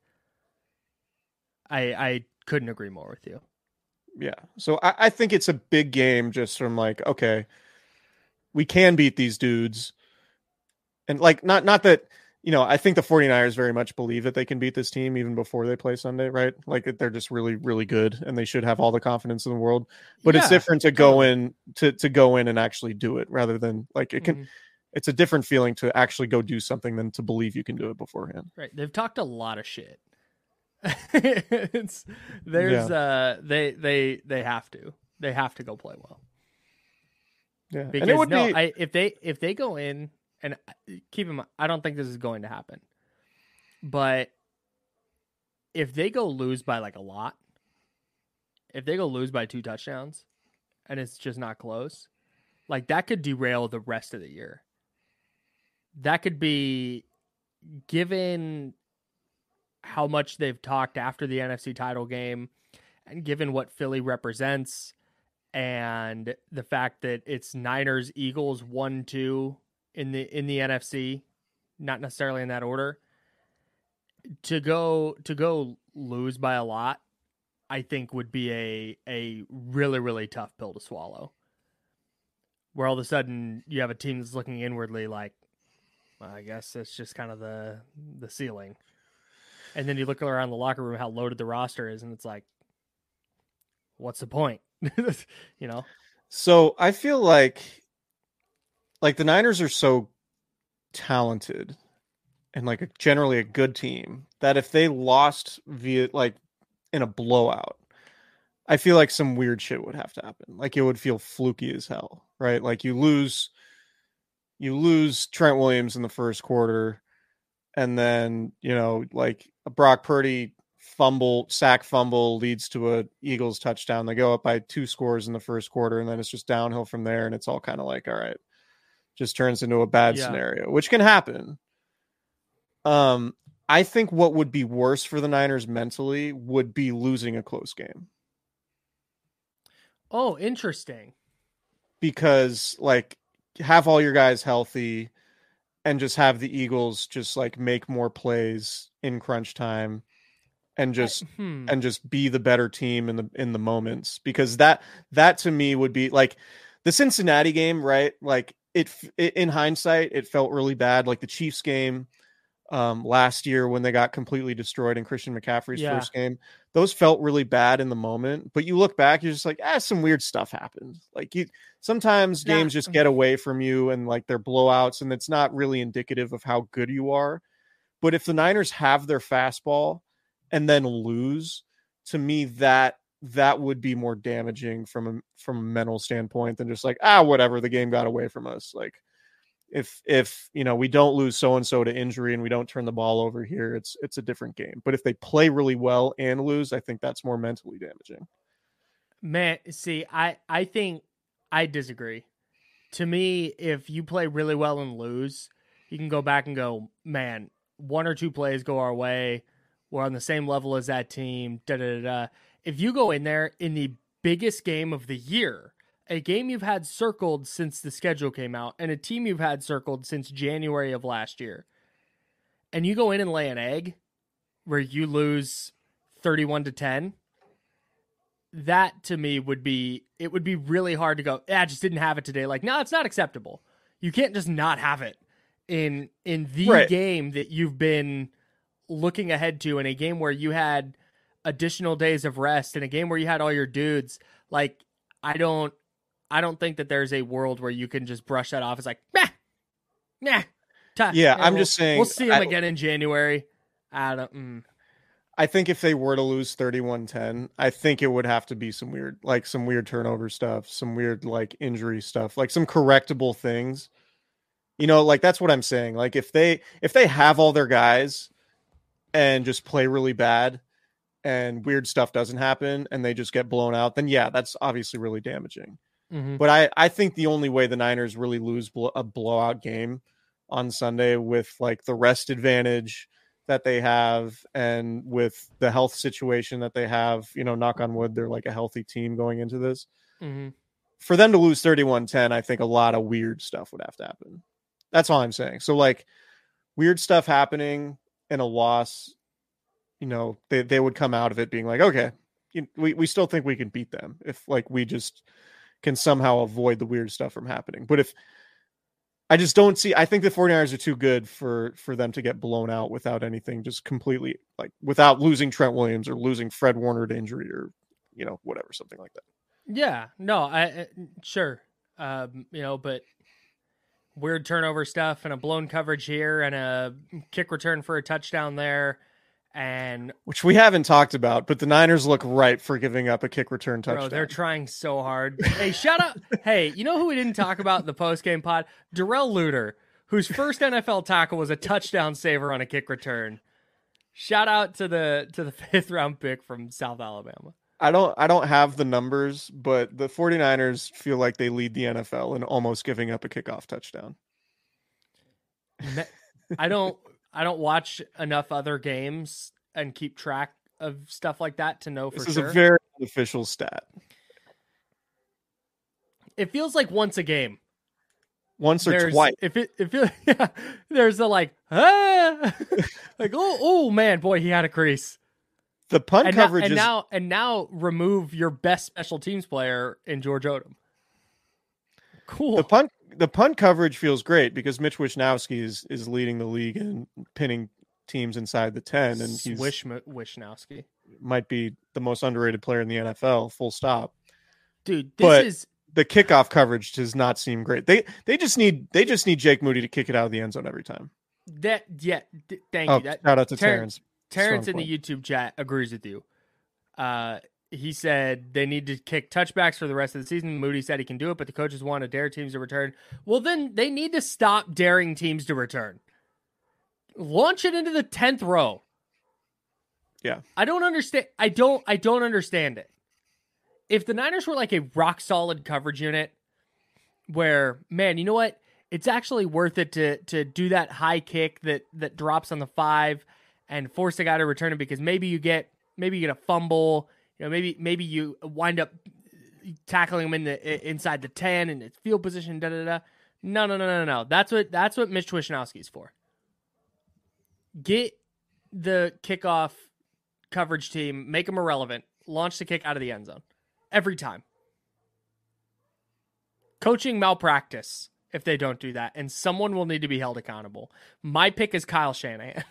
I couldn't agree more with you. Yeah. So I think it's a big game just from like, okay, we can beat these dudes. And like, not that, I think the 49ers very much believe that they can beat this team even before they play Sunday, right? Like, they're just really, really good, and they should have all the confidence in the world. But it's different to go in to go in and actually do it, rather than like it can. Mm-hmm. It's a different feeling to actually go do something than to believe you can do it beforehand. Right? They've talked a lot of shit. They have to. They have to go play well. Yeah, because if they go in. And keep in mind, I don't think this is going to happen. But if they go lose by like a lot, if they go lose by 2 touchdowns and it's just not close, like that could derail the rest of the year. That could be, given how much they've talked after the NFC title game and given what Philly represents and the fact that it's Niners, Eagles, 1-2. In the NFC, not necessarily in that order, to go lose by a lot, I think would be a really, really tough pill to swallow, where all of a sudden you have a team that's looking inwardly like, well, I guess that's just kind of the ceiling. And then you look around the locker room, how loaded the roster is, and it's like, what's the point? So I feel like the Niners are so talented and like generally a good team that if they lost via like in a blowout, I feel like some weird shit would have to happen. Like it would feel fluky as hell, right? Like you lose Trent Williams in the first quarter, and then, like a Brock Purdy sack fumble leads to a Eagles touchdown. They go up by 2 scores in the first quarter, and then it's just downhill from there. And it's all kind of like, all right, just turns into a bad scenario, which can happen. I think what would be worse for the Niners mentally would be losing a close game. Oh, interesting. Because, like, have all your guys healthy and just have the Eagles just, like, make more plays in crunch time and just and just be the better team in the moments. Because that to me would be, like, the Cincinnati game, right? Like, it in hindsight, it felt really bad. Like, the Chiefs game last year when they got completely destroyed in Christian McCaffrey's first game, those felt really bad in the moment. But you look back, you're just like, some weird stuff happened. Like, you sometimes games just get away from you, and like they're blowouts, and it's not really indicative of how good you are. But if the Niners have their fastball and then lose, to me that would be more damaging from a mental standpoint than just like, whatever, the game got away from us. Like, if you know, we don't lose so-and-so to injury and we don't turn the ball over here, it's a different game. But if they play really well and lose, I think that's more mentally damaging. Man, see, I think I disagree. To me, if you play really well and lose, you can go back and go, man, one or two plays go our way. We're on the same level as that team. If you go in there in the biggest game of the year, a game you've had circled since the schedule came out, and a team you've had circled since January of last year, and you go in and lay an egg where you lose 31-10, that to me would be really hard to go, I just didn't have it today. Like, no, it's not acceptable. You can't just not have it in the game that you've been looking ahead to, in a game where you had additional days of rest, in a game where you had all your dudes. Like, I don't think that there's a world where you can just brush that off. It's like, just saying we'll see them again in January. I think if they were to lose 31-10, I think it would have to be some weird turnover stuff, some weird, like, injury stuff, like some correctable things, you know, like that's what I'm saying. Like, if they have all their guys and just play really bad, and weird stuff doesn't happen and they just get blown out, then that's obviously really damaging. But I think the only way the Niners really lose a blowout game on Sunday, with like the rest advantage that they have and with the health situation that they have, you know, knock on wood, they're like a healthy team going into this. For them to lose 31-10, I think a lot of weird stuff would have to happen. That's all I'm saying. So, like, weird stuff happening and a loss, you know, they would come out of it being like, okay, we still think we can beat them if, like, we just can somehow avoid the weird stuff from happening. But if I just don't see, I think the 49ers are too good for them to get blown out without anything, just completely, like, without losing Trent Williams or losing Fred Warner to injury, or, you know, whatever, something like that. Yeah, no, I sure. You know, but weird turnover stuff and a blown coverage here and a kick return for a touchdown there, and which we haven't talked about, but the Niners look ripe for giving up a kick return touchdown. Bro, they're trying so hard. Hey, shout out. Hey, you know who we didn't talk about in the postgame pod? Darrell Luter, whose first NFL tackle was a touchdown saver on a kick return. Shout out to the 5th round pick from South Alabama. I don't have the numbers, but the 49ers feel like they lead the NFL in almost giving up a kickoff touchdown. I don't watch enough other games and keep track of stuff like that to know for sure. This is a very official stat. It feels like once a game. Once or twice. There's the like, like, oh man, boy, he had a crease. The punt coverage now remove your best special teams player in George Odom. Cool. The punt coverage feels great because Mitch Wishnowsky is leading the league in pinning teams inside the 10, and he's Wishnowsky might be the most underrated player in the NFL, full stop. Dude, the kickoff coverage does not seem great. They just need Jake Moody to kick it out of the end zone every time. Thank you. Shout out to Terrence. Terrence in the YouTube chat agrees with you. He said they need to kick touchbacks for the rest of the season. Moody said he can do it, but the coaches want to dare teams to return. Well, then they need to stop daring teams to return. Launch it into the 10th row. Yeah. I don't understand it. If the Niners were like a rock solid coverage unit where, man, you know what? it's actually worth it to do that high kick that drops on the 5 and force a guy to return it, because maybe you get a fumble, you know, maybe you wind up tackling him inside the 10 and it's field position. No. That's what Mitch Wishnowsky is for. Get the kickoff coverage team, make them irrelevant, launch the kick out of the end zone every time. Coaching malpractice if they don't do that, and someone will need to be held accountable. My pick is Kyle Shanahan.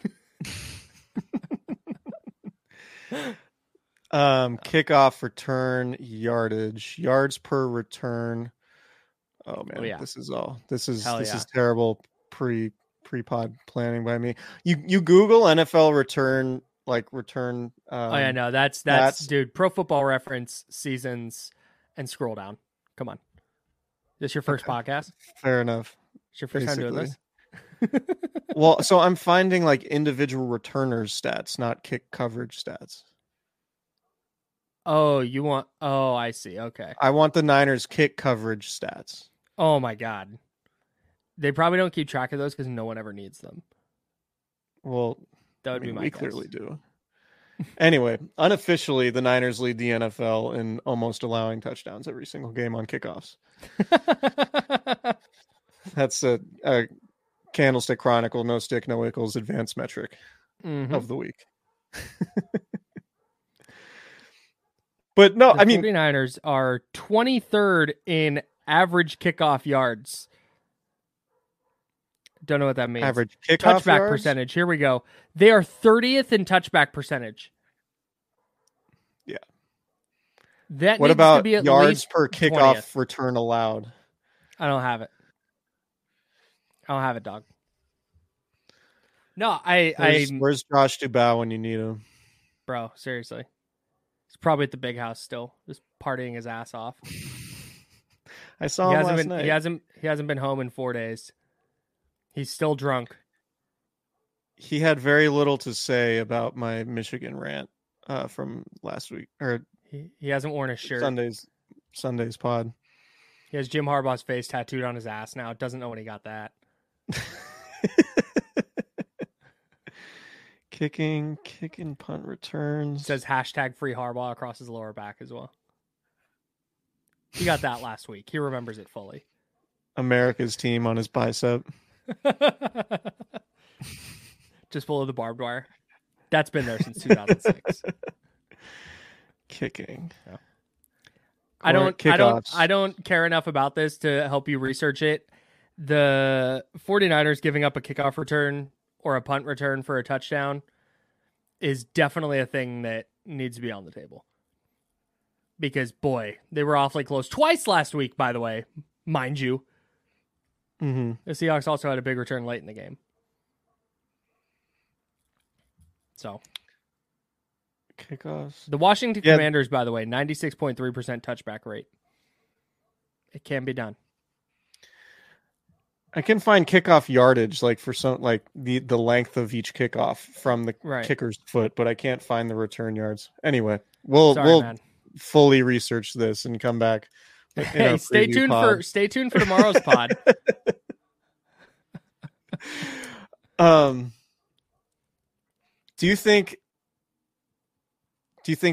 Kickoff return yardage, yards per return. Oh man, this is terrible pre-pod planning by me. You Google NFL return, like return. That's dude. Pro Football Reference seasons and scroll down. Come on, this your first podcast? Fair enough. It's your first time doing this. Well, so I'm finding like individual returners stats, not kick coverage stats. Oh, you want... Oh, I see. Okay. I want the Niners kick coverage stats. Oh, my God. They probably don't keep track of those because no one ever needs them. Well, that would be my guess. Clearly do. Anyway, unofficially, the Niners lead the NFL in almost allowing touchdowns every single game on kickoffs. That's a Candlestick Chronicle, no stick, no wickles, advanced metric of the week. But no, I mean, the 49ers are 23rd in average kickoff yards. Don't know what that means. Average kickoff touchback yards? Percentage. Here we go. They are 30th in touchback percentage. Yeah. That what needs about to be at yards least per kickoff 20th. Return allowed? I don't have it, dog. No, where's Josh Dubow when you need him, bro? Seriously. He's probably at the big house still, just partying his ass off. I saw him last night. He hasn't been home in 4 days. He's still drunk. He had very little to say about my Michigan rant from last week, or he hasn't worn a shirt. Sunday's pod. He has Jim Harbaugh's face tattooed on his ass now. Doesn't know when he got that. Kicking, punt returns. It says hashtag free Harbaugh across his lower back as well. He got that last week. He remembers it fully. America's team on his bicep. Just below the barbed wire. That's been there since 2006. Kicking. Yeah. I don't care enough about this to help you research it. The 49ers giving up a kickoff return or a punt return for a touchdown is definitely a thing that needs to be on the table, because boy, they were awfully close twice last week, by the way, mind you. The Seahawks also had a big return late in the game. So kickoffs, the Washington Commanders, by the way, 96.3% touchback rate. It can be done. I can find kickoff yardage, like for some, like the length of each kickoff from the kicker's foot, but I can't find the return yards. Anyway, we'll fully research this and come back. Hey, stay tuned for tomorrow's pod. Do you think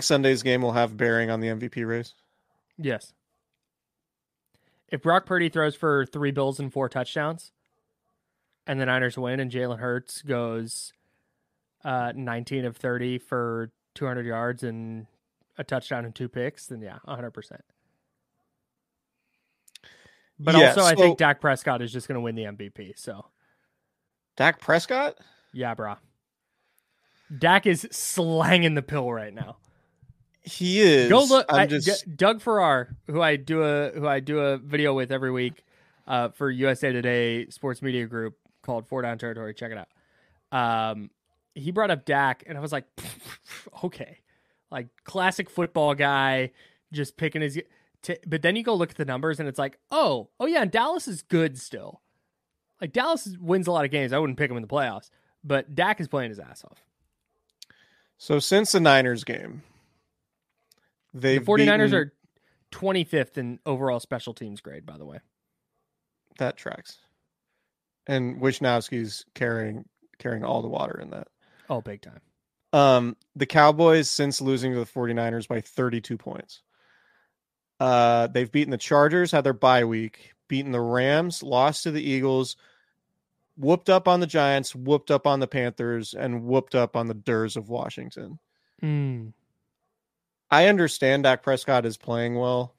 Sunday's game will have bearing on the MVP race? Yes. If Brock Purdy throws for 3 bills and 4 touchdowns and the Niners win, and Jalen Hurts goes 19 of 30 for 200 yards and a touchdown and 2 picks, then yeah, 100%. But I think Dak Prescott is just going to win the MVP. So Dak Prescott? Yeah, bro. Dak is slanging the pill right now. He is. Go look. Doug Farrar, who I do a video with every week for USA Today Sports Media Group called 4 Down Territory. Check it out. He brought up Dak, and I was like, okay, like classic football guy, just picking his. But then you go look at the numbers, and it's like, oh yeah, and Dallas is good still. Like Dallas wins a lot of games. I wouldn't pick him in the playoffs, but Dak is playing his ass off. So since the Niners game. The 49ers are 25th in overall special teams grade, by the way. That tracks. And Wishnowsky's carrying all the water in that. Oh, big time. The Cowboys, since losing to the 49ers by 32 points, they've beaten the Chargers, had their bye week, beaten the Rams, lost to the Eagles, whooped up on the Giants, whooped up on the Panthers, and whooped up on the Durs of Washington. Mm. I understand Dak Prescott is playing well,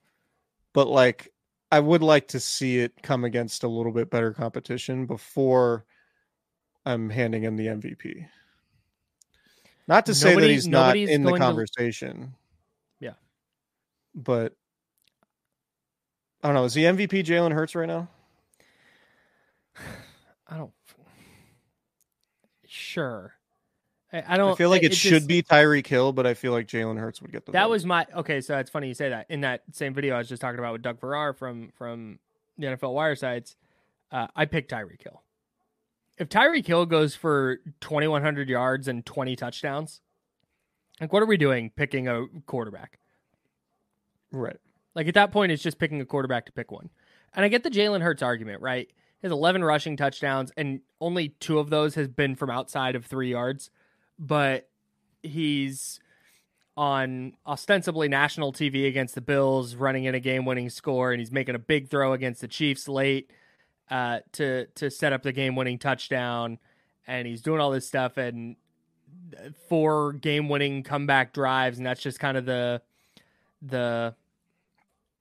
but like, I would like to see it come against a little bit better competition before I'm handing him the MVP. Not to say that he's not in the conversation. Yeah. But I don't know. Is the MVP Jalen Hurts right now? I don't. Sure. I don't. I feel like it should be Tyreek Hill, but I feel like Jalen Hurts would get the. That was my okay. So it's funny you say that. In that same video I was just talking about with Doug Farrar from the NFL Wire sites, I picked Tyreek Hill. If Tyreek Hill goes for 2,100 yards and 20 touchdowns, like what are we doing picking a quarterback? Right. Like at that point, it's just picking a quarterback to pick one. And I get the Jalen Hurts argument, right? He has 11 rushing touchdowns, and only 2 of those has been from outside of 3 yards. But he's on ostensibly national TV against the Bills, running in a game-winning score, and he's making a big throw against the Chiefs late to set up the game-winning touchdown, and he's doing all this stuff and 4 game-winning comeback drives, and that's just kind of the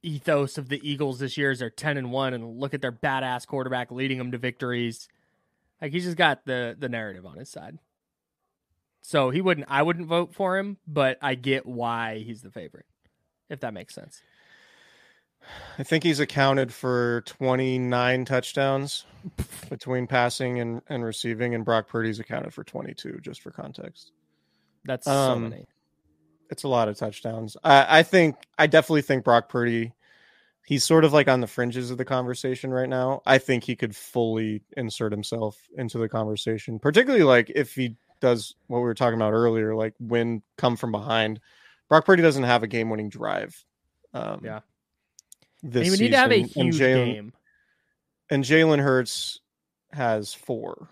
ethos of the Eagles this year is they're 10-1, and look at their badass quarterback leading them to victories. Like he's just got the narrative on his side. So I wouldn't vote for him, but I get why he's the favorite, if that makes sense. I think he's accounted for 29 touchdowns between passing and receiving, and Brock Purdy's accounted for 22, just for context. That's so many. It's a lot of touchdowns. I definitely think Brock Purdy, he's sort of like on the fringes of the conversation right now. I think he could fully insert himself into the conversation, particularly like if he does what we were talking about earlier, like when come from behind. Brock Purdy doesn't have a game-winning drive. Yeah. This season. Need to have a huge game. And Jalen Hurts has 4.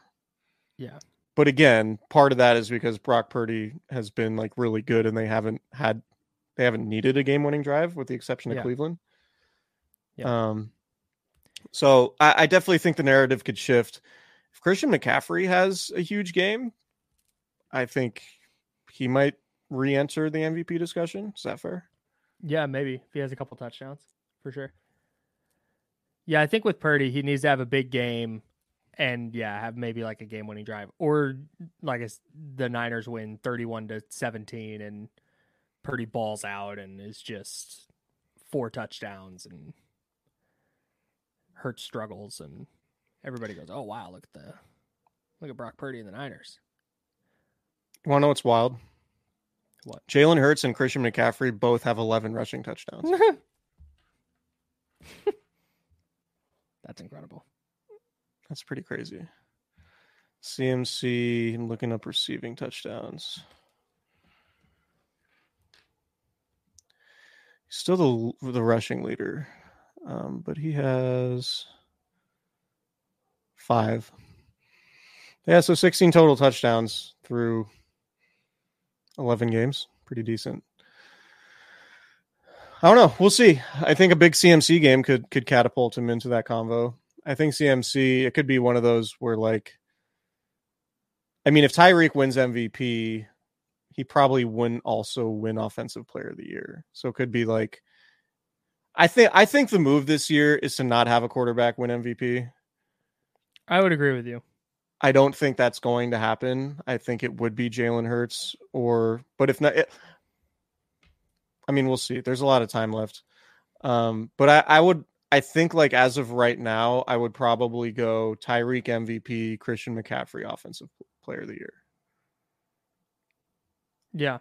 Yeah. But again, part of that is because Brock Purdy has been like really good, and they haven't needed a game-winning drive, with the exception of Cleveland. Yeah. So I definitely think the narrative could shift. If Christian McCaffrey has a huge game, I think he might re-enter the MVP discussion. Is that fair? Yeah, maybe if he has a couple touchdowns, for sure. Yeah, I think with Purdy, he needs to have a big game. And yeah, have maybe like a game-winning drive, or like the Niners win 31-17, and Purdy balls out and is just 4 touchdowns, and Hurts struggles, and everybody goes, "Oh wow, look at Brock Purdy and the Niners." You want to know what's wild? What? Jalen Hurts and Christian McCaffrey both have 11 rushing touchdowns. That's incredible. That's pretty crazy. CMC, I'm looking up receiving touchdowns. He's still the rushing leader, but he has 5. Yeah, so 16 total touchdowns through 11 games. Pretty decent. I don't know. We'll see. I think a big CMC game could catapult him into that convo. I think CMC, it could be one of those where, like, I mean, if Tyreek wins MVP, he probably wouldn't also win Offensive Player of the Year. So it could be like, I think the move this year is to not have a quarterback win MVP. I would agree with you. I don't think that's going to happen. I think it would be Jalen Hurts, but if not, I mean, we'll see. There's a lot of time left. But I think, like, as of right now, I would probably go Tyreek MVP, Christian McCaffrey Offensive Player of the Year. Yeah.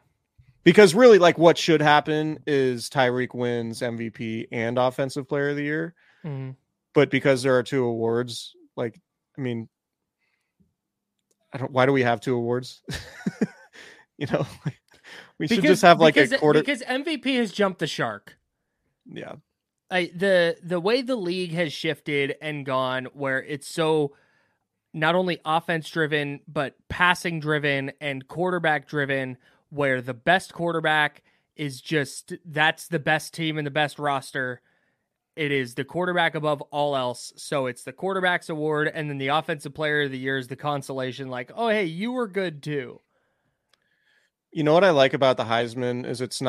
Because really, like, what should happen is Tyreek wins MVP and Offensive Player of the Year. Mm-hmm. But because there are 2 awards, like, I mean, why do we have 2 awards? You know, should just have like a quarter. Because MVP has jumped the shark. Yeah. The way the league has shifted and gone, where it's so not only offense driven, but passing driven and quarterback driven, where the best quarterback is just, that's the best team and the best roster. It is the quarterback above all else. So it's the quarterback's award. And then the offensive player of the year is the consolation. Like, oh, hey, you were good too. You know what I like about the Heisman is it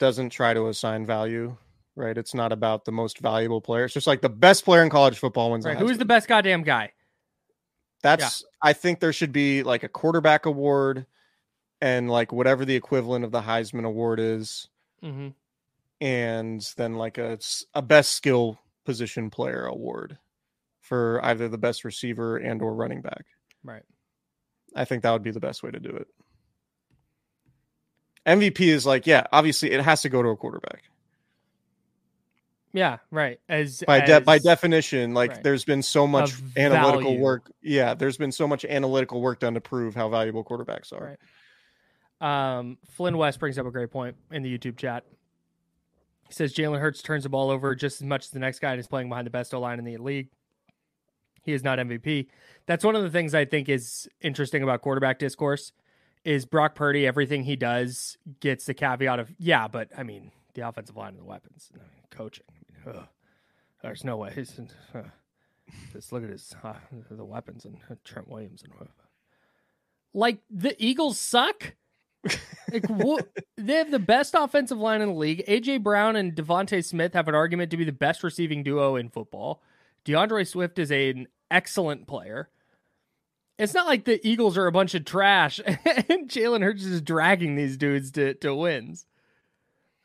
doesn't try to assign value, right? It's not about the most valuable player. It's just like the best player in college football wins. Right. Who's the best goddamn guy? I think there should be like a quarterback award and like whatever the equivalent of the Heisman award is. Mm-hmm. And then like a best skill position player award for either the best receiver and or running back. Right. I think that would be the best way to do it. MVP is like, yeah, obviously it has to go to a quarterback. Yeah, right. By definition, like there's been so much analytical work. Yeah, there's been so much analytical work done to prove how valuable quarterbacks are. Right. Flynn West brings up a great point in the YouTube chat. He says Jalen Hurts turns the ball over just as much as the next guy and is playing behind the best O-line in the league. He is not MVP. That's one of the things I think is interesting about quarterback discourse is Brock Purdy. Everything he does gets the caveat of, yeah, but I mean, the offensive line and the weapons, and coaching. There's no way. Just look at his the weapons and Trent Williams and like the Eagles suck. Like they have the best offensive line in the league. AJ Brown and Devontae Smith have an argument to be the best receiving duo in football. DeAndre Swift is an excellent player. It's not like the Eagles are a bunch of trash and Jalen Hurts is dragging these dudes to wins.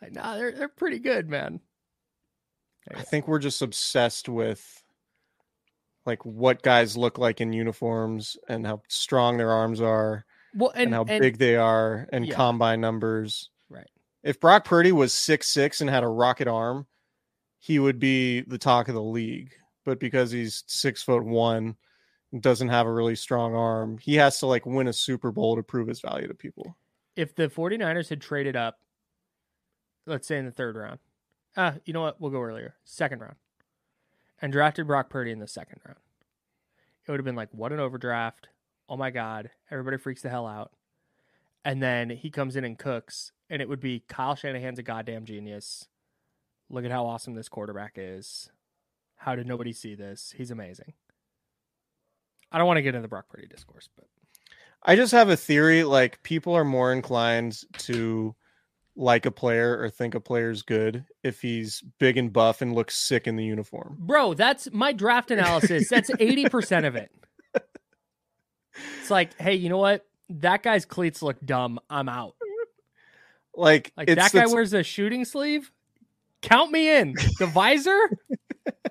Like, nah, they're pretty good, man. I think we're just obsessed with like what guys look like in uniforms and how strong their arms are, well, and how big they are, and combine numbers. Right. If Brock Purdy was 6'6" and had a rocket arm, he would be the talk of the league. But because he's 6'1" and doesn't have a really strong arm, he has to like win a Super Bowl to prove his value to people. If the 49ers had traded up, let's say in the third round. You know what? We'll go earlier. Second round. And drafted Brock Purdy in the second round. It would have been like, what an overdraft. Oh my God. Everybody freaks the hell out. And then he comes in and cooks. And it would be Kyle Shanahan's a goddamn genius. Look at how awesome this quarterback is. How did nobody see this? He's amazing. I don't want to get into the Brock Purdy discourse, but I just have a theory. Like, people are more inclined to like a player or think a player's good if he's big and buff and looks sick in the uniform. Bro, that's my draft analysis. That's 80% of it. It's like, hey, you know what? That guy's cleats look dumb. I'm out. Like that guy wears a shooting sleeve. Count me in. The visor.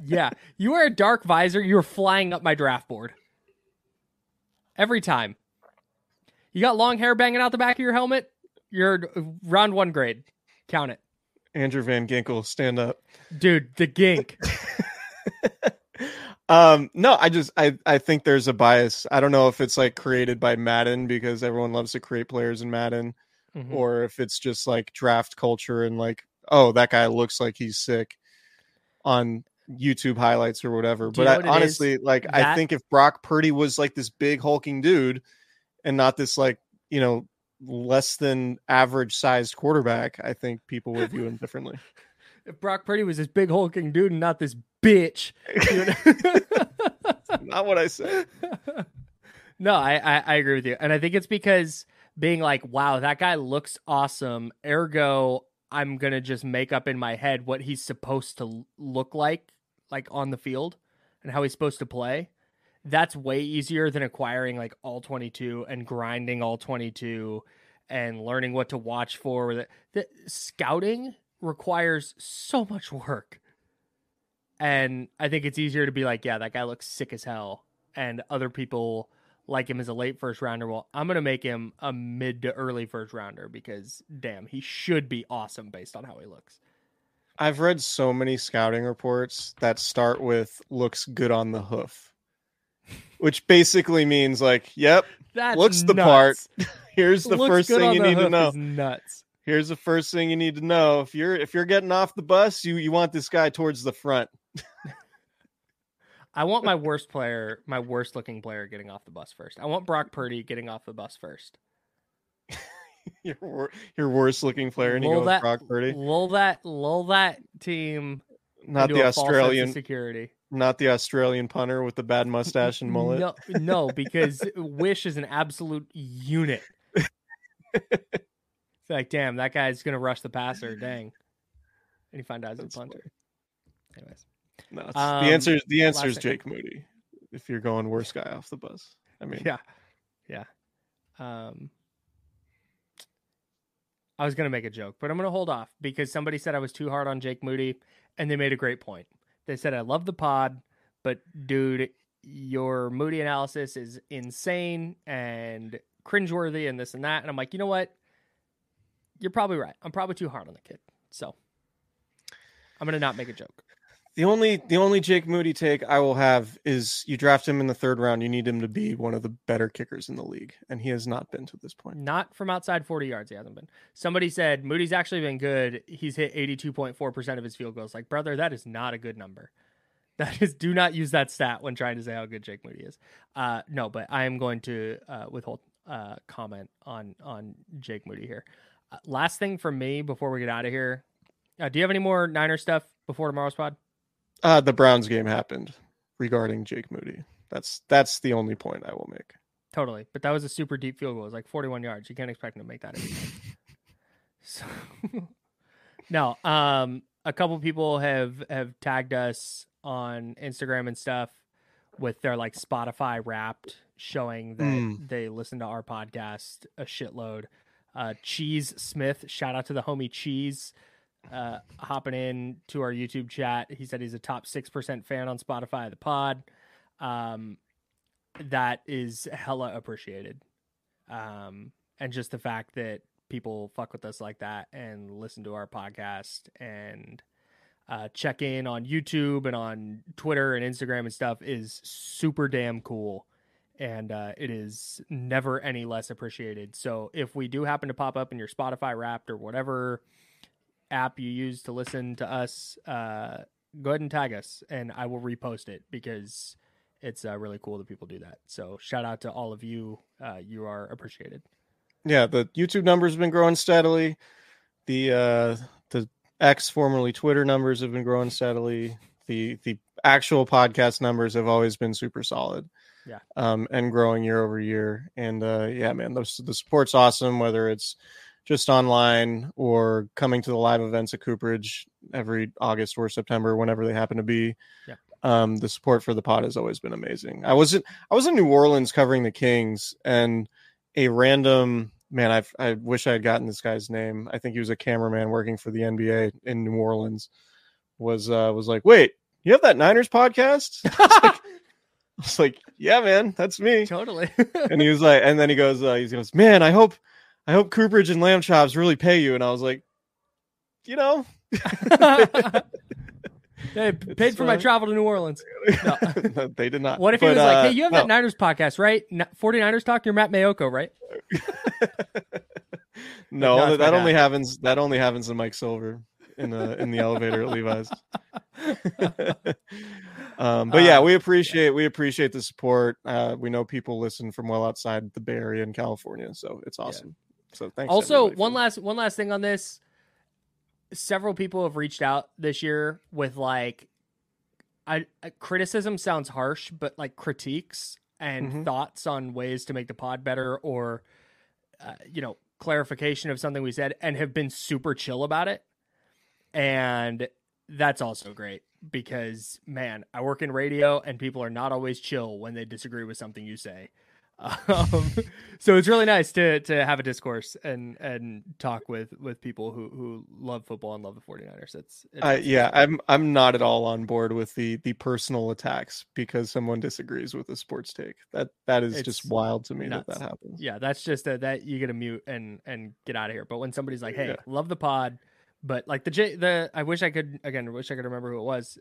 Yeah. You wear a dark visor. You're flying up my draft board. Every time. You got long hair banging out the back of your helmet. You're round one grade. Count it. Andrew Van Ginkel, stand up. Dude, the gink. No, I think there's a bias. I don't know if it's like created by Madden because everyone loves to create players in Madden, or if it's just like draft culture and like, oh, that guy looks like he's sick on YouTube highlights or whatever. But I, honestly, like that... I think if Brock Purdy was like this big hulking dude and not this like, you know, less than average sized quarterback, I think people would view him differently. If Brock Purdy was this big hulking dude and not this bitch, you know? Not what I said. No, I agree with you. And I think it's because being like, wow, that guy looks awesome. Ergo, I'm going to just make up in my head what he's supposed to look like on the field and how he's supposed to play. That's way easier than acquiring like all 22 and grinding all 22 and learning what to watch for. The scouting requires so much work. And I think it's easier to be like, yeah, that guy looks sick as hell. And other people like him as a late first rounder. Well, I'm going to make him a mid to early first rounder because damn, he should be awesome based on how he looks. I've read so many scouting reports that start with looks good on the hoof. Which basically means like, yep, that's looks the nuts. Part. Here's the first thing you need to know. Nuts. Here's the first thing you need to know. If you're getting off the bus, you want this guy towards the front. I want my worst player, my worst looking player getting off the bus first. I want Brock Purdy getting off the bus first. Your worst looking player, and you go with Brock Purdy. Lull that team. Not the Australian security. Not the Australian punter with the bad mustache and mullet. No, because Wish is an absolute unit. It's like, damn, that guy's gonna rush the passer. Dang, and you find out he's a punter. Funny. Anyways, no. The answer is Jake Moody. If you're going worst guy off the bus, I mean, yeah. I was gonna make a joke, but I'm gonna hold off because somebody said I was too hard on Jake Moody, and they made a great point. They said, I love the pod, but dude, your Moody analysis is insane and cringeworthy and this and that. And I'm like, you know what? You're probably right. I'm probably too hard on the kid. So I'm going to not make a joke. The only Jake Moody take I will have is you draft him in the third round. You need him to be one of the better kickers in the league. And he has not been to this point. Not from outside 40 yards. He hasn't been. Somebody said Moody's actually been good. He's hit 82.4% of his field goals. Like, brother, that is not a good number. That is, do not use that stat when trying to say how good Jake Moody is. No, but I am going to withhold comment on Jake Moody here. Last thing from me before we get out of here. Do you have any more Niner stuff before tomorrow's pod? The Browns game happened regarding Jake Moody. That's the only point I will make. Totally. But that was a super deep field goal. It was like 41 yards. You can't expect him to make that every time. So no, a couple people have tagged us on Instagram and stuff with their like Spotify Wrapped showing that they listen to our podcast a shitload. Cheese Smith, shout out to the homie Cheese. Hopping in to our YouTube chat, he said he's a top 6% fan on Spotify of the pod. That is hella appreciated, and just the fact that people fuck with us like that and listen to our podcast and check in on YouTube and on Twitter and Instagram and stuff is super damn cool, and it is never any less appreciated. So if we do happen to pop up in your Spotify Wrapped or whatever app you use to listen to us, go ahead and tag us and I will repost it because it's really cool that people do that. So shout out to all of you. You are appreciated. Yeah, the YouTube numbers have been growing steadily. The X, formerly Twitter, numbers have been growing steadily. The actual podcast numbers have always been super solid. Yeah. And growing year over year. And yeah, man, the support's awesome, whether it's just online or coming to the live events at Cooperage every August or September, whenever they happen to be. Yeah. The support for the pod has always been amazing. I was in New Orleans covering the Kings, and a random man, I wish I had gotten this guy's name. I think he was a cameraman working for the NBA in New Orleans, was like, wait, you have that Niners podcast? I was like, yeah, man, that's me. Totally. And he was like, and then he goes, man, I hope Cooperage and Lamb Chops really pay you. And I was like, you know, they paid for my travel to New Orleans. No. No, they did not. What if he was like, hey, you have that Niners podcast, right? 49ers Talk, you're Matt Mayoko, right? No, that only happens to Mike Silver in the elevator at Levi's. But yeah, we appreciate the support. We know people listen from well outside the Bay Area in California, so it's awesome. Yeah. So thanks. Also, one last thing on this. Several people have reached out this year with like, criticism sounds harsh, but like critiques and thoughts on ways to make the pod better, or clarification of something we said, and have been super chill about it, and that's also great. Because, man, I work in radio and people are not always chill when they disagree with something you say. So it's really nice to have a discourse and talk with people who love football and love the 49ers. I'm not at all on board with the personal attacks because someone disagrees with a sports take. That is just wild to me, nuts. that happens. Yeah, that's just that you get a mute and get out of here. But when somebody's like, hey, love the pod. But like I wish I could remember who it was.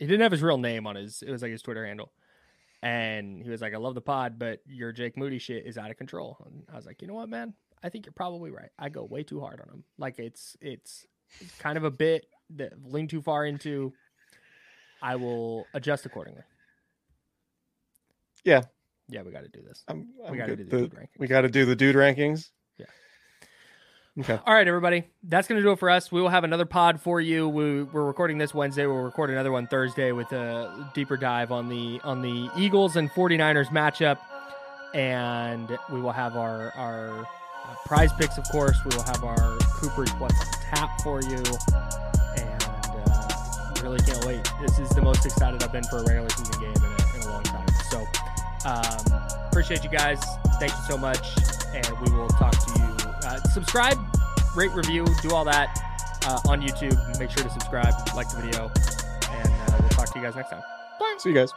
He didn't have his real name on it was like his Twitter handle. And he was like, I love the pod, but your Jake Moody shit is out of control. And I was like, you know what, man? I think you're probably right. I go way too hard on him. Like it's kind of a bit that lean too far into. I will adjust accordingly. Yeah. Yeah, we got to do this. We got to do the dude rankings. We got to do the dude rankings. Yeah. Okay. All right, everybody. That's going to do it for us. We will have another pod for you. We're recording this Wednesday. We'll record another one Thursday with a deeper dive on the Eagles and 49ers matchup. And we will have our prize picks, of course. We will have our Cooper's What's Tap for you. And really can't wait. This is the most excited I've been for a regular season game in a long time. So appreciate you guys. Thank you so much. And we will talk to you. Subscribe, rate, review, do all that on YouTube. Make sure to subscribe, like the video, and we'll talk to you guys next time. Bye. See you guys.